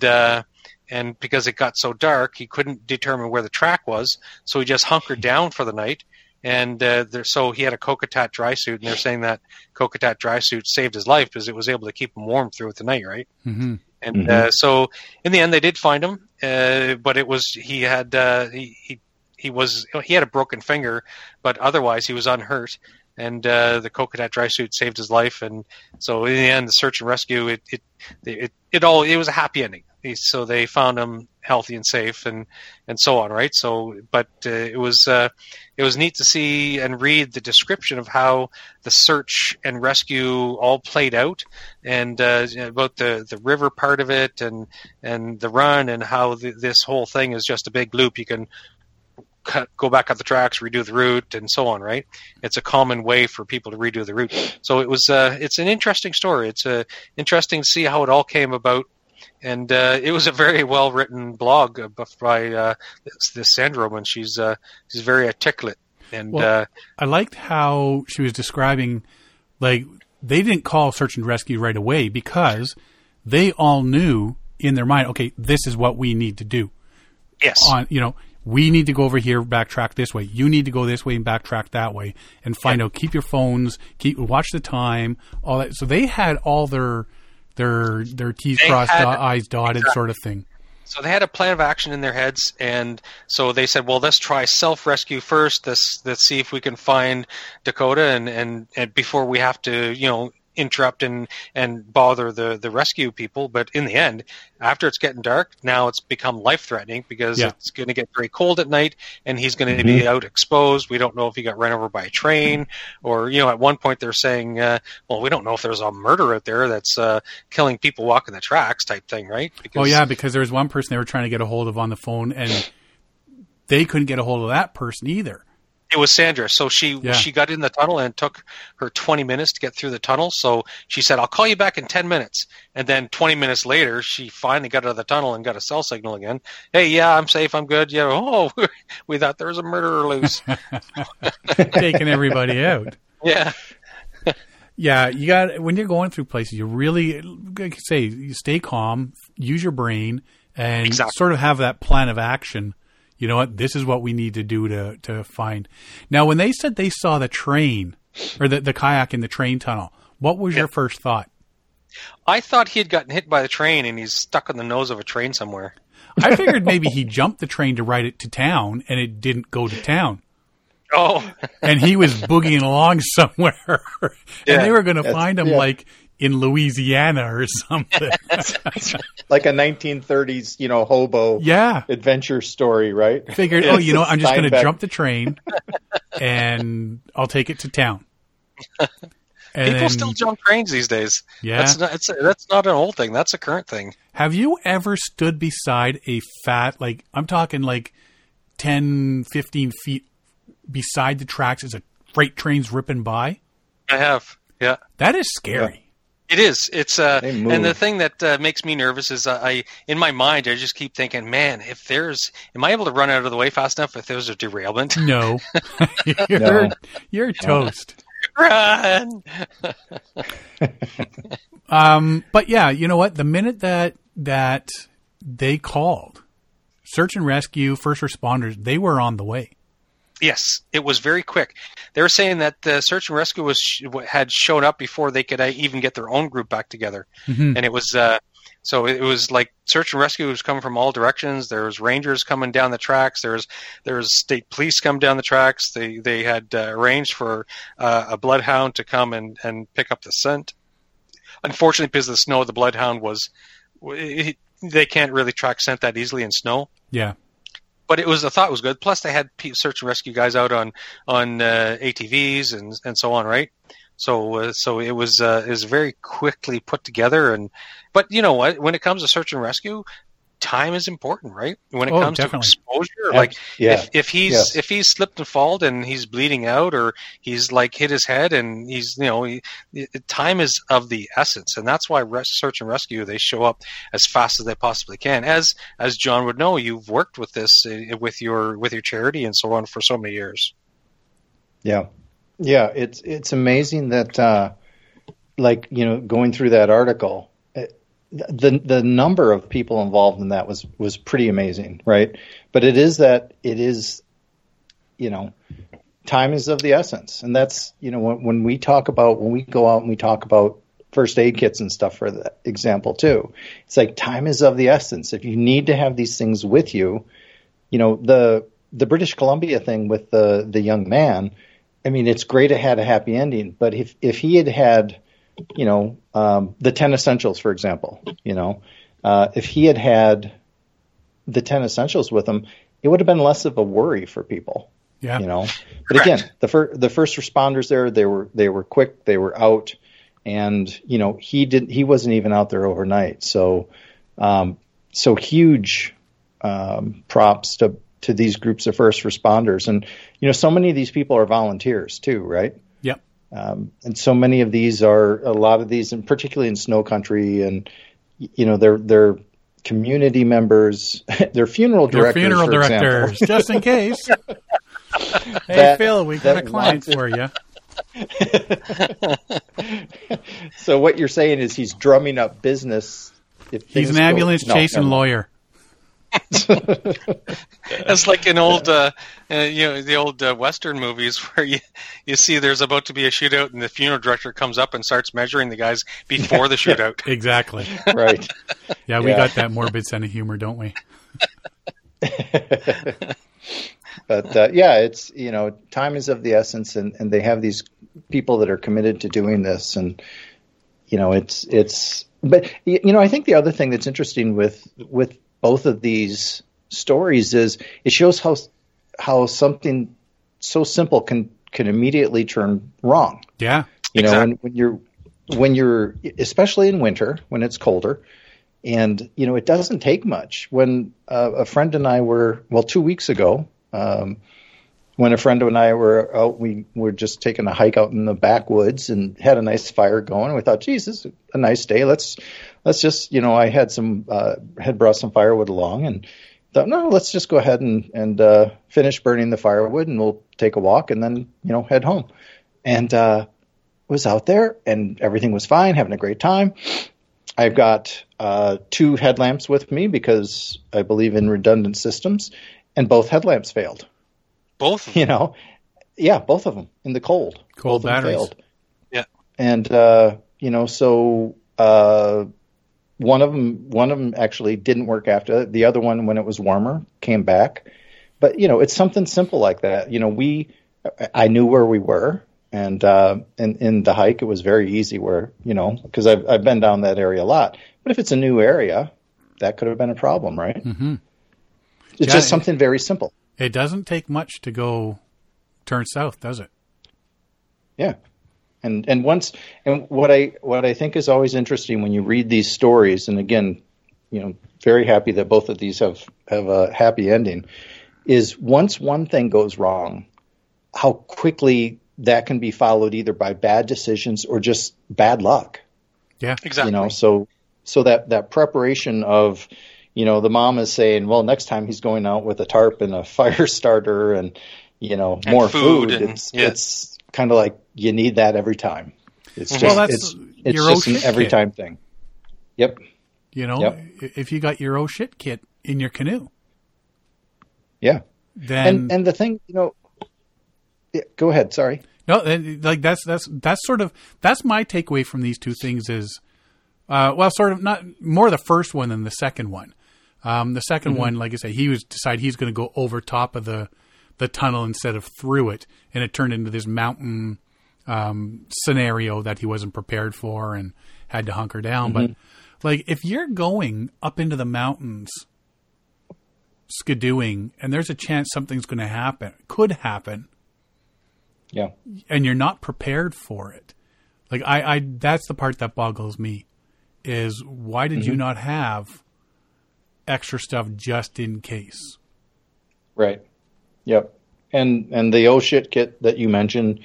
because it got so dark, he couldn't determine where the track was, so he just hunkered down for the night. And so he had a Kokotat dry suit, and they're saying that Kokotat dry suit saved his life because it was able to keep him warm throughout the night, right? Mm-hmm. And so in the end, they did find him, but it was he had a broken finger, but otherwise he was unhurt. And the Kokotat dry suit saved his life, and so in the end, the search and rescue it was a happy ending. So they found him healthy and safe, and so on, right? So, but it was neat to see and read the description of how the search and rescue all played out, and about the river part of it, and the run, and how this whole thing is just a big loop. You can go back up the tracks, redo the route, and so on, right? It's a common way for people to redo the route. So it was, it's an interesting story. It's interesting to see how it all came about. And it was a very well-written blog by this Sandra woman. She's very articulate. And I liked how she was describing, like, they didn't call search and rescue right away because they all knew in their mind, okay, this is what we need to do. Yes. We need to go over here, backtrack this way. You need to go this way and backtrack that way and find out. Keep your phones, watch the time, all that. So they had all their T's crossed, I's dotted, exactly, sort of thing. So they had a plan of action in their heads, and so they said, well, let's try self-rescue first. Let's see if we can find Dakota and before we have to, interrupt and bother the rescue people. But in the end, after it's getting dark, now it's become life-threatening because it's going to get very cold at night, and he's going to be out exposed. We don't know if he got run over by a train or, at one point they're saying, well, we don't know if there's a murder out there that's killing people walking the tracks type thing, right? Because there was one person they were trying to get a hold of on the phone, and they couldn't get a hold of that person either. It was Sandra. So she got in the tunnel, and it took her 20 minutes to get through the tunnel. So she said, I'll call you back in 10 minutes. And then 20 minutes later, she finally got out of the tunnel and got a cell signal again. Hey, yeah, I'm safe. I'm good. Yeah. Oh, we thought there was a murderer loose. Taking everybody out. Yeah. Yeah. You got, when you're going through places, you really, like you say, you stay calm, use your brain, and sort of have that plan of action. You know what? This is what we need to do to find. Now, when they said they saw the train or the kayak in the train tunnel, what was your first thought? I thought he had gotten hit by the train and he's stuck on the nose of a train somewhere. I figured maybe he jumped the train to ride it to town, and it didn't go to town. Oh. And he was boogieing along somewhere. Yeah, and they were going to find him like in Louisiana or something. Like a 1930s, hobo adventure story, right? Figured, I'm just going to jump the train and I'll take it to town. And people still jump trains these days. Yeah. That's not an old thing. That's a current thing. Have you ever stood beside a fat, like, I'm talking like 10, 15 feet beside the tracks as a freight train's ripping by? I have, yeah. That is scary. Yeah. It is. It's and the thing that makes me nervous is I in my mind I just keep thinking, man, if there's, am I able to run out of the way fast enough if there's a derailment? No, you're toast. Run. But yeah, you know what? The minute that they called search and rescue, first responders, they were on the way. Yes, it was very quick. They were saying that the search and rescue had shown up before they could even get their own group back together. Mm-hmm. And it was so it was like search and rescue was coming from all directions. There was rangers coming down the tracks. There was state police come down the tracks. They had arranged for a bloodhound to come and pick up the scent. Unfortunately, because of the snow, the bloodhound they can't really track scent that easily in snow. Yeah. But the thought was good. Plus, they had search and rescue guys out on ATVs and so on, right? So it was very quickly put together. But you know what? When it comes to search and rescue, time is important, right? When it comes definitely. To exposure, like if he's slipped and fallen and he's bleeding out, or he's like hit his head and he's, you know, time is of the essence. And that's why search and rescue, they show up as fast as they possibly can. As John would know, you've worked with this, with your charity and so on for so many years. Yeah. Yeah. It's amazing that, going through that article, the number of people involved in that was pretty amazing, right? But it is time is of the essence. And that's, when we go out and we talk about first aid kits and stuff, for that example too, it's like time is of the essence. If you need to have these things with you, the British Columbia thing with the young man, I mean, it's great it had a happy ending, but if he had, the 10 essentials, for example, if he had the 10 essentials with him, it would have been less of a worry for people, but correct. Again, the first responders there, they were quick, they were out, and, he wasn't even out there overnight. So, huge, props to these groups of first responders. And, so many of these people are volunteers too, right? Yep. And so many of these are, a lot of these, and particularly in snow country, and, they're community members, they're funeral directors. They're funeral directors, just in case. Hey, Phil, we got a client for you. So what you're saying is he's drumming up business. He's an ambulance-chasing lawyer. It's like an old, the old Western movies where you see there's about to be a shootout, and the funeral director comes up and starts measuring the guys before the shootout. Exactly. Right. Yeah, we got that morbid sense of humor, don't we? But it's, time is of the essence, and they have these people that are committed to doing this, and But I think the other thing that's interesting with both of these stories is it shows how something so simple can immediately turn wrong. Yeah, exactly. And when you're especially in winter when it's colder, and it doesn't take much. When a friend and I were 2 weeks ago, when a friend and I were out, we were just taking a hike out in the backwoods and had a nice fire going. We thought, geez, this is a nice day. Let's just, I had brought some firewood along, and thought, no, let's just go ahead and finish burning the firewood, and we'll take a walk and then, head home. And, was out there, and everything was fine, having a great time. I've got, 2 headlamps with me because I believe in redundant systems, and both headlamps failed. Both of them? Both of them in the cold. Cold batteries. Failed. Yeah. And, one of them actually didn't work after that. The other one, when it was warmer, came back. But it's something simple like that. I knew where we were, and in the hike it was very easy where, because I've been down that area a lot. But if it's a new area, that could have been a problem, right? Mm-hmm. It's just something very simple. It doesn't take much to go turn south, does it? Yeah. And what I think is always interesting when you read these stories, and again, very happy that both of these have a happy ending, is once one thing goes wrong, how quickly that can be followed either by bad decisions or just bad luck. Yeah, exactly. So that preparation of, the mom is saying, well, next time he's going out with a tarp and a fire starter and, and more food. It's kind of like you need that every time. It's just it's just an every time thing. Yep. If you got your oh shit kit in your canoe. Yeah. Then and the thing, yeah, go ahead, sorry. No, like that's sort of that's my takeaway from these two things is sort of not more the first one than the second one. The second mm-hmm. one, like I say, he was decide he's going to go over top of the tunnel instead of through it, and it turned into this mountain scenario that he wasn't prepared for and had to hunker down. Mm-hmm. But like if you're going up into the mountains skidooing and there's a chance something's going to happen, could happen. Yeah. And you're not prepared for it. Like I that's the part that boggles me is why did mm-hmm. you not have extra stuff just in case. Right. Yep. And the oh shit kit that you mentioned,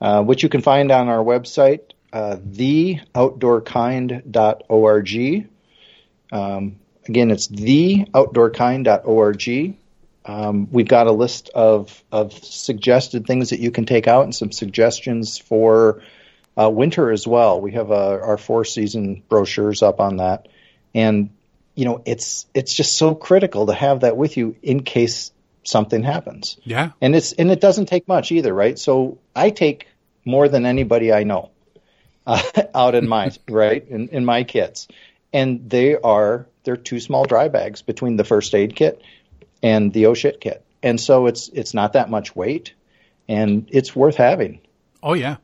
which you can find on our website, theoutdoorkind.org. Again, it's theoutdoorkind.org. We've got a list of suggested things that you can take out and some suggestions for winter as well. We have our four-season brochures up on that. And, you know, it's just so critical to have that with you in case something happens. Yeah. And it doesn't take much either, right? So I take more than anybody I know out in my, right, in my kits. And they're two small dry bags between the first aid kit and the oh shit kit. And so it's not that much weight, and it's worth having. Oh, yeah.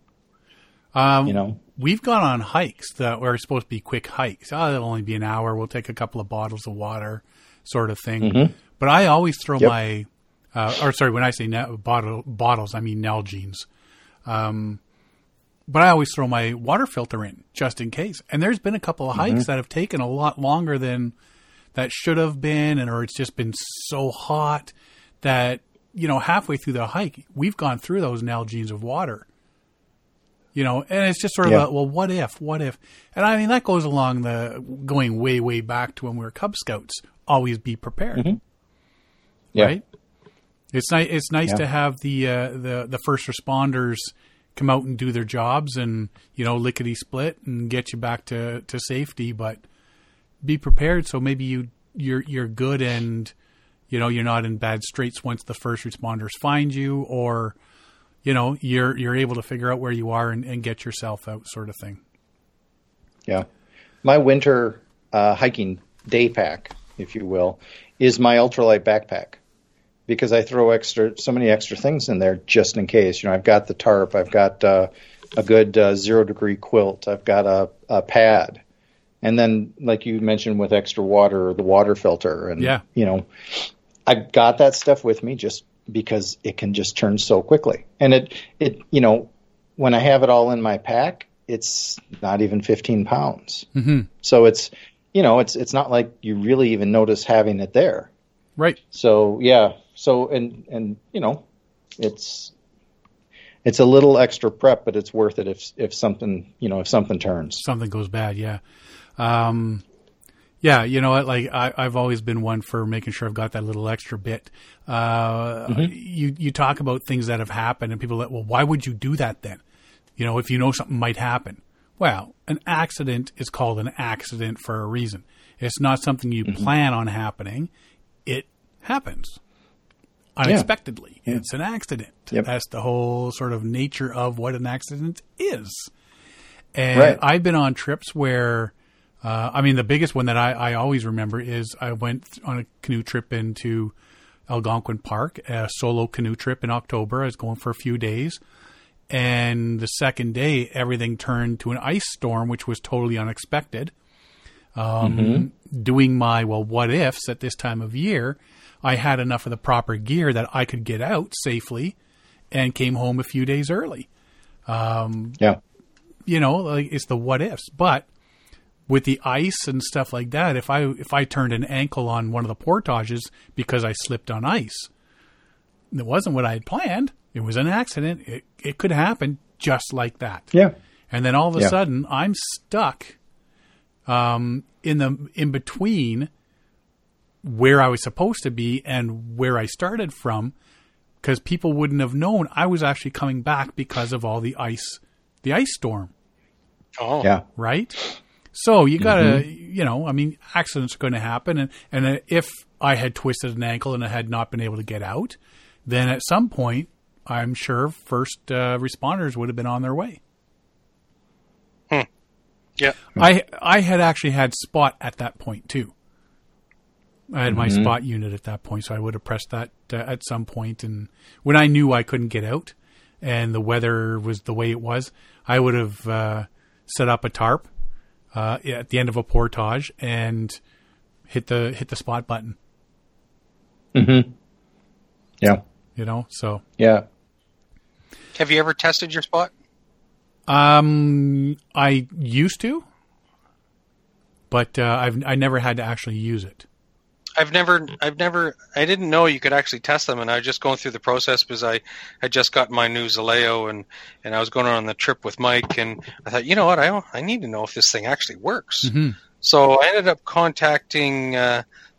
You know, we've gone on hikes that were supposed to be quick hikes. Oh, it'll only be an hour. We'll take a couple of bottles of water sort of thing. Mm-hmm. But I always throw my when I say bottles, I mean Nalgene's. But I always throw my water filter in just in case. And there's been a couple of hikes that have taken a lot longer than that should have been, or it's just been so hot that, you know, halfway through the hike, we've gone through those Nalgene's of water. You know, and it's just sort of a, well, what if? And I mean, that goes along going way, way back to when we were Cub Scouts. Always be prepared. Mm-hmm. Yeah. Right? It's nice to have the first responders come out and do their jobs and, you know, lickety split and get you back to safety, but be prepared. So maybe you're good and, you know, you're not in bad straits once the first responders find you, or, you know, you're able to figure out where you are and get yourself out, sort of thing. Yeah. My winter hiking day pack, if you will, is my ultralight backpack, because I throw so many extra things in there just in case. You know, I've got the tarp, I've got a good 0-degree quilt, I've got a pad. And then, like you mentioned, with extra water, the water filter. And, you know, I've got that stuff with me just because it can just turn so quickly. And it you know, when I have it all in my pack, it's not even 15 pounds. Mm-hmm. So it's, you know, it's not like you really even notice having it there. Right. So, yeah. So, and you know, it's a little extra prep, but it's worth it if something turns. Something goes bad, yeah. You know what? Like I've always been one for making sure I've got that little extra bit. You talk about things that have happened and people that, well, why would you do that then? You know, if you know something might happen. Well, an accident is called an accident for a reason. It's not something you plan on happening. It happens unexpectedly. Yeah. It's an accident. Yep. That's the whole sort of nature of what an accident is. And right. I've been on trips where, the biggest one that I always remember is I went on a canoe trip into Algonquin Park, a solo canoe trip in October. I was going for a few days. And the second day, everything turned to an ice storm, which was totally unexpected. Doing my, well, what ifs at this time of year, I had enough of the proper gear that I could get out safely and came home a few days early. You know, like it's the what ifs, but with the ice and stuff like that, if I turned an ankle on one of the portages because I slipped on ice, it wasn't what I had planned. It was an accident. It could happen just like that. Yeah. And then all of a sudden I'm stuck, in between where I was supposed to be and where I started from, because people wouldn't have known I was actually coming back because of all the ice storm. Oh, yeah. Right. So you gotta, you know, I mean, accidents are going to happen. And if I had twisted an ankle and I had not been able to get out, then at some point, I'm sure first responders would have been on their way. Hmm. Yeah. I had actually had spot at that point too. I had my spot unit at that point. So I would have pressed that at some point. And when I knew I couldn't get out, and the weather was the way it was, I would have set up a tarp at the end of a portage and hit the spot button. Mm-hmm. Yeah. You know, so. Yeah. Have you ever tested your spot? I used to, but I never had to actually use it. I didn't know you could actually test them, and I was just going through the process because I had just got my new Zaleo, and I was going on the trip with Mike, and I thought, you know what, I need to know if this thing actually works. Mm-hmm. So I ended up contacting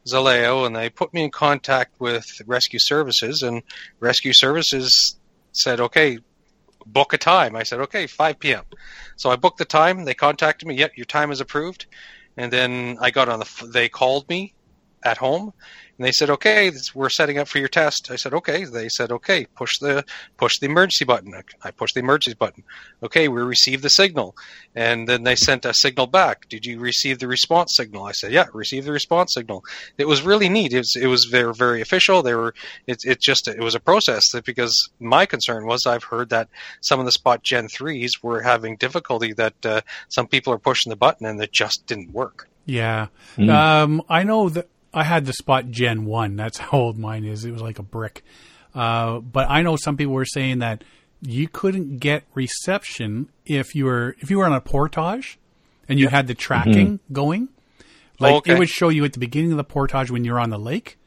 Zaleo, and they put me in contact with Rescue Services, and Rescue Services said, okay, book a time. I said, okay, 5 p.m. So I booked the time. They contacted me. Yep, your time is approved. And then I got on they called me at home, and they said, okay, we're setting up for your test. I said, okay. They said, okay, push the emergency button. I pushed the emergency button. Okay, we received the signal. And then they sent a signal back. Did you receive the response signal? I said, yeah, received the response signal. It was really neat. It was very, very official. It was a process, because my concern was I've heard that some of the Spot Gen 3s were having difficulty, that some people are pushing the button and it just didn't work. Yeah. Mm. I know that I had the Spot Gen 1. That's how old mine is. It was like a brick. But I know some people were saying that you couldn't get reception if you were on a portage and you had the tracking going. Like, It would show you at the beginning of the portage when you're on the lake.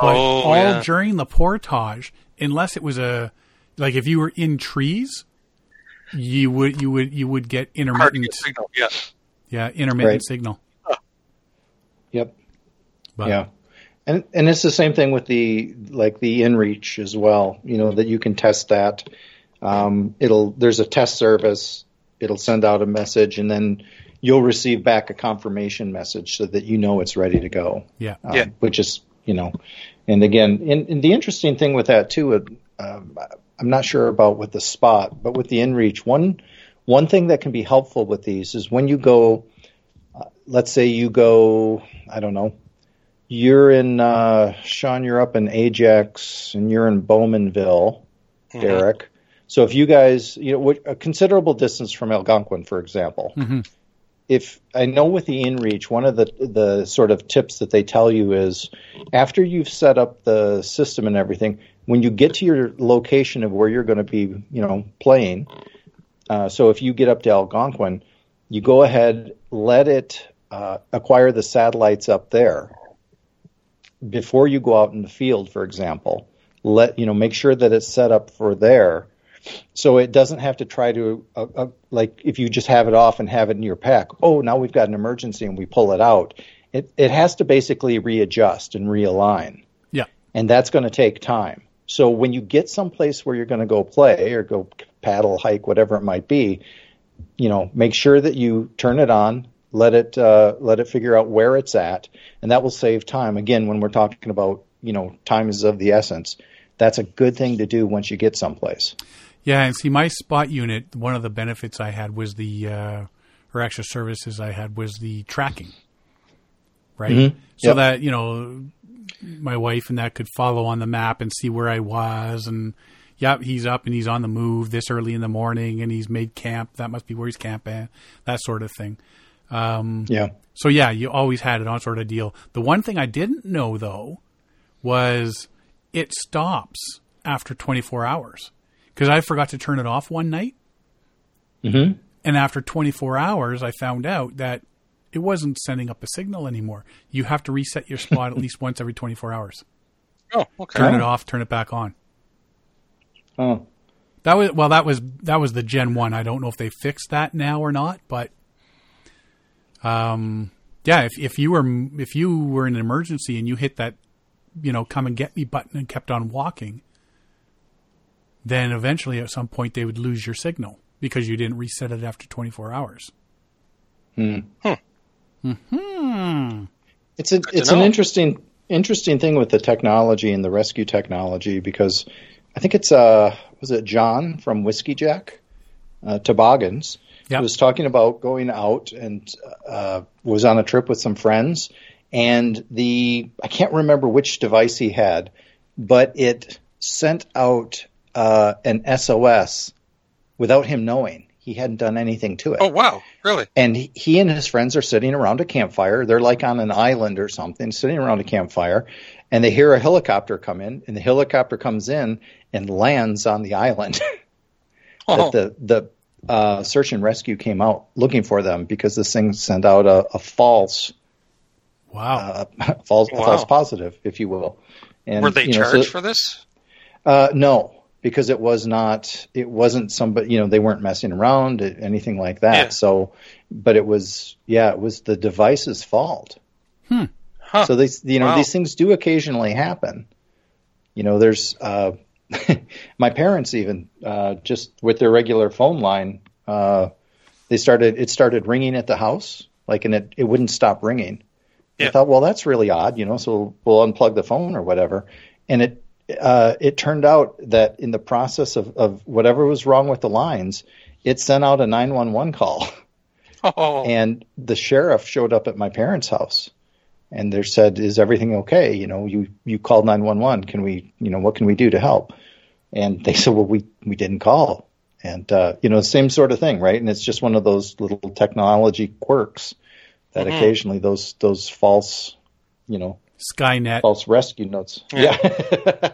But during the portage, unless it was if you were in trees, you would get intermittent signal. Yeah. Yeah, intermittent signal. Huh. Yep. But. Yeah. And it's the same thing with the inReach as well, that you can test that. There's a test service. It'll send out a message, and then you'll receive back a confirmation message so that you know it's ready to go. Yeah. Which is, and again, and the interesting thing with that too, I'm not sure about with the Spot, but with the inReach, one thing that can be helpful with these is when you go, let's say you go, I don't know, you're in, Sean, you're up in Ajax, and you're in Bowmanville, Derek. Mm-hmm. So if you guys, a considerable distance from Algonquin, for example, if I know with the inReach, one of the sort of tips that they tell you is after you've set up the system and everything, when you get to your location of where you're going to be, playing. So if you get up to Algonquin, you go ahead, let it acquire the satellites up there. Before you go out in the field, for example, make sure that it's set up for there, so it doesn't have to try to if you just have it off and have it in your pack. Oh, now we've got an emergency, and we pull it out. It has to basically readjust and realign. Yeah, and that's going to take time. So when you get someplace where you're going to go play or go paddle, hike, whatever it might be, make sure that you turn it on. Let it figure out where it's at, and that will save time. Again, when we're talking about, time is of the essence, that's a good thing to do once you get someplace. Yeah, and see, my Spot unit, one of the benefits I had was extra services I had was the tracking, right? Mm-hmm. So that, my wife and that could follow on the map and see where I was, and yep, he's up and he's on the move this early in the morning, and he's made camp. That must be where he's camping, that sort of thing. So yeah, you always had it on sort of deal. The one thing I didn't know though was it stops after 24 hours, because I forgot to turn it off one night. Mm-hmm. And after 24 hours, I found out that it wasn't sending up a signal anymore. You have to reset your Spot at least once every 24 hours. Oh, okay. Turn it off, turn it back on. Oh, that was the Gen 1. I don't know if they fixed that now or not, but. If you were in an emergency and you hit that, come and get me button and kept on walking, then eventually at some point they would lose your signal because you didn't reset it after 24 hours. Hmm. Huh. Mm-hmm. It's an interesting thing with the technology and the rescue technology, because I think it's was it John from Whiskey Jack Toboggans? Yep. He was talking about going out and was on a trip with some friends, and I can't remember which device he had, but it sent out an SOS without him knowing. He hadn't done anything to it. Oh, wow. Really? And he and his friends are sitting around a campfire. They're like on an island or something, sitting around a campfire, and they hear a helicopter come in, and the helicopter comes in and lands on the island. Oh. The search and rescue came out looking for them because this thing sent out a false Wow. False positive, if you will. And, were they charged for this? No, because it wasn't somebody, they weren't messing around, anything like that. Yeah. So, but it was the device's fault. Hmm. Huh. So these things do occasionally happen. There's, my parents even, just with their regular phone line, it started ringing at the house, and it wouldn't stop ringing. Yeah. I thought, well, that's really odd, so we'll unplug the phone or whatever. And it turned out that in the process of whatever was wrong with the lines, it sent out a 911 call. Oh. And the sheriff showed up at my parents' house and they said, is everything okay? You called 911. Can we, what can we do to help? And they said, well, we didn't call. And, same sort of thing, right? And it's just one of those little technology quirks. That occasionally those false, Skynet, false rescue notes. Yeah.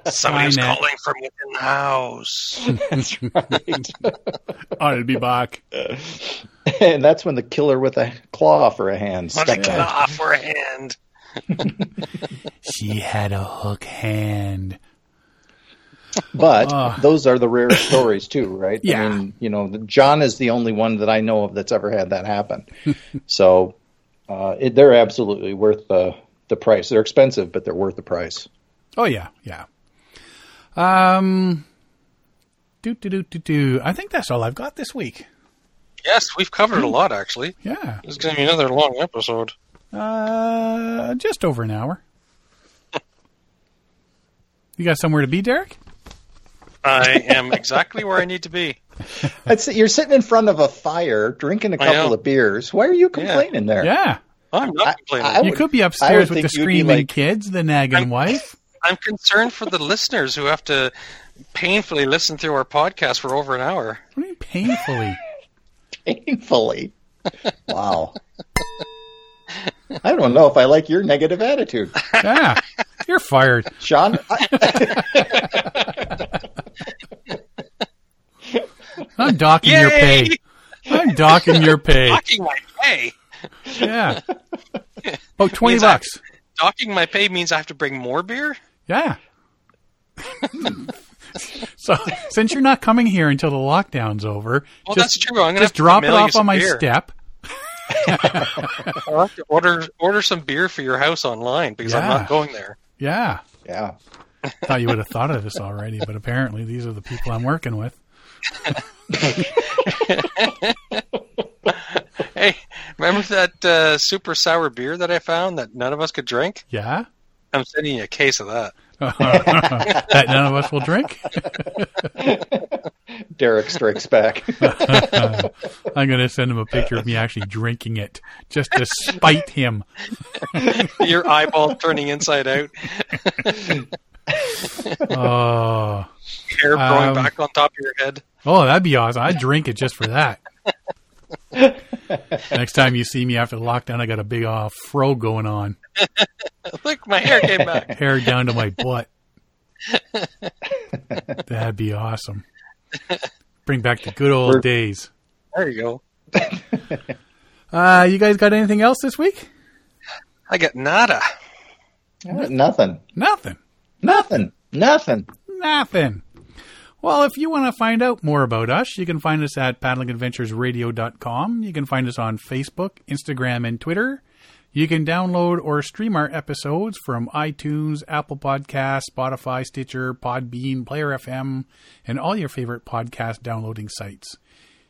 Somebody's calling from within the house. That's right. I'll be back. And that's when the killer with a claw for a hand. With a claw for a hand. She had a hook hand. But those are the rare stories too, right? Yeah. I mean, John is the only one that I know of that's ever had that happen. So. They're absolutely worth the price. They're expensive, but they're worth the price. Oh yeah, yeah. I think that's all I've got this week. Yes, we've covered a lot actually. Yeah, this is going to be another long episode. Just over an hour. You got somewhere to be, Derek? I am exactly where I need to be. You're sitting in front of a fire, drinking a couple of beers. Why are you complaining there? Yeah. I'm not complaining. You could be upstairs with the screaming kids, the nagging wife. I'm concerned for the listeners who have to painfully listen through our podcast for over an hour. What do you mean painfully? Painfully? Wow. I don't know if I like your negative attitude. Yeah. You're fired. Sean? I'm docking your pay. I'm docking your pay. Docking my pay? Yeah. About 20 bucks. Docking my pay means I have to bring more beer? Yeah. So, since you're not coming here until the lockdown's over, well, that's true. I'm just drop it off on my step. I'll have to order some beer for your house online because I'm not going there. Yeah. Yeah. I thought you would have thought of this already, but apparently these are the people I'm working with. Hey, remember that super sour beer that I found that none of us could drink? Yeah. I'm sending you a case of that. That none of us will drink? Derek strikes back. I'm going to send him a picture of me actually drinking it just to spite him. Your eyeball turning inside out. Oh. Hair growing back on top of your head. Oh, that'd be awesome. I'd drink it just for that. Next time you see me after the lockdown, I got a big fro going on. Look, my hair came back. Hair down to my butt. That'd be awesome. Bring back the good old days. There you go. You guys got anything else this week? I got nada. I got nothing. Nothing. Nothing. Nothing. Nothing. Well, if you want to find out more about us, you can find us at paddlingadventuresradio.com. You can find us on Facebook, Instagram, and Twitter. You can download or stream our episodes from iTunes, Apple Podcasts, Spotify, Stitcher, Podbean, Player FM, and all your favorite podcast downloading sites.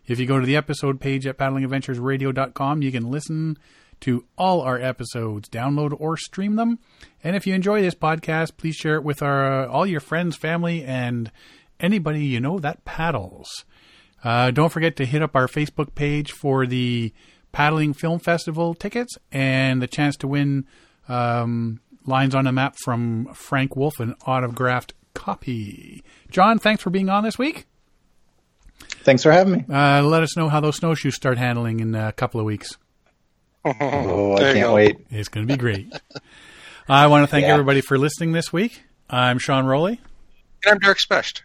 If you go to the episode page at paddlingadventuresradio.com, you can listen to all our episodes, download or stream them. And if you enjoy this podcast, please share it with all your friends, family, and anybody you know that paddles. Don't forget to hit up our Facebook page for the Paddling Film Festival tickets and the chance to win Lines on a Map from Frank Wolf, an autographed copy. John, thanks for being on this week. Thanks for having me. Let us know how those snowshoes start handling in a couple of weeks. Oh, I can't wait. It's going to be great. I want to thank everybody for listening this week. I'm Sean Rowley. And I'm Derek Specht.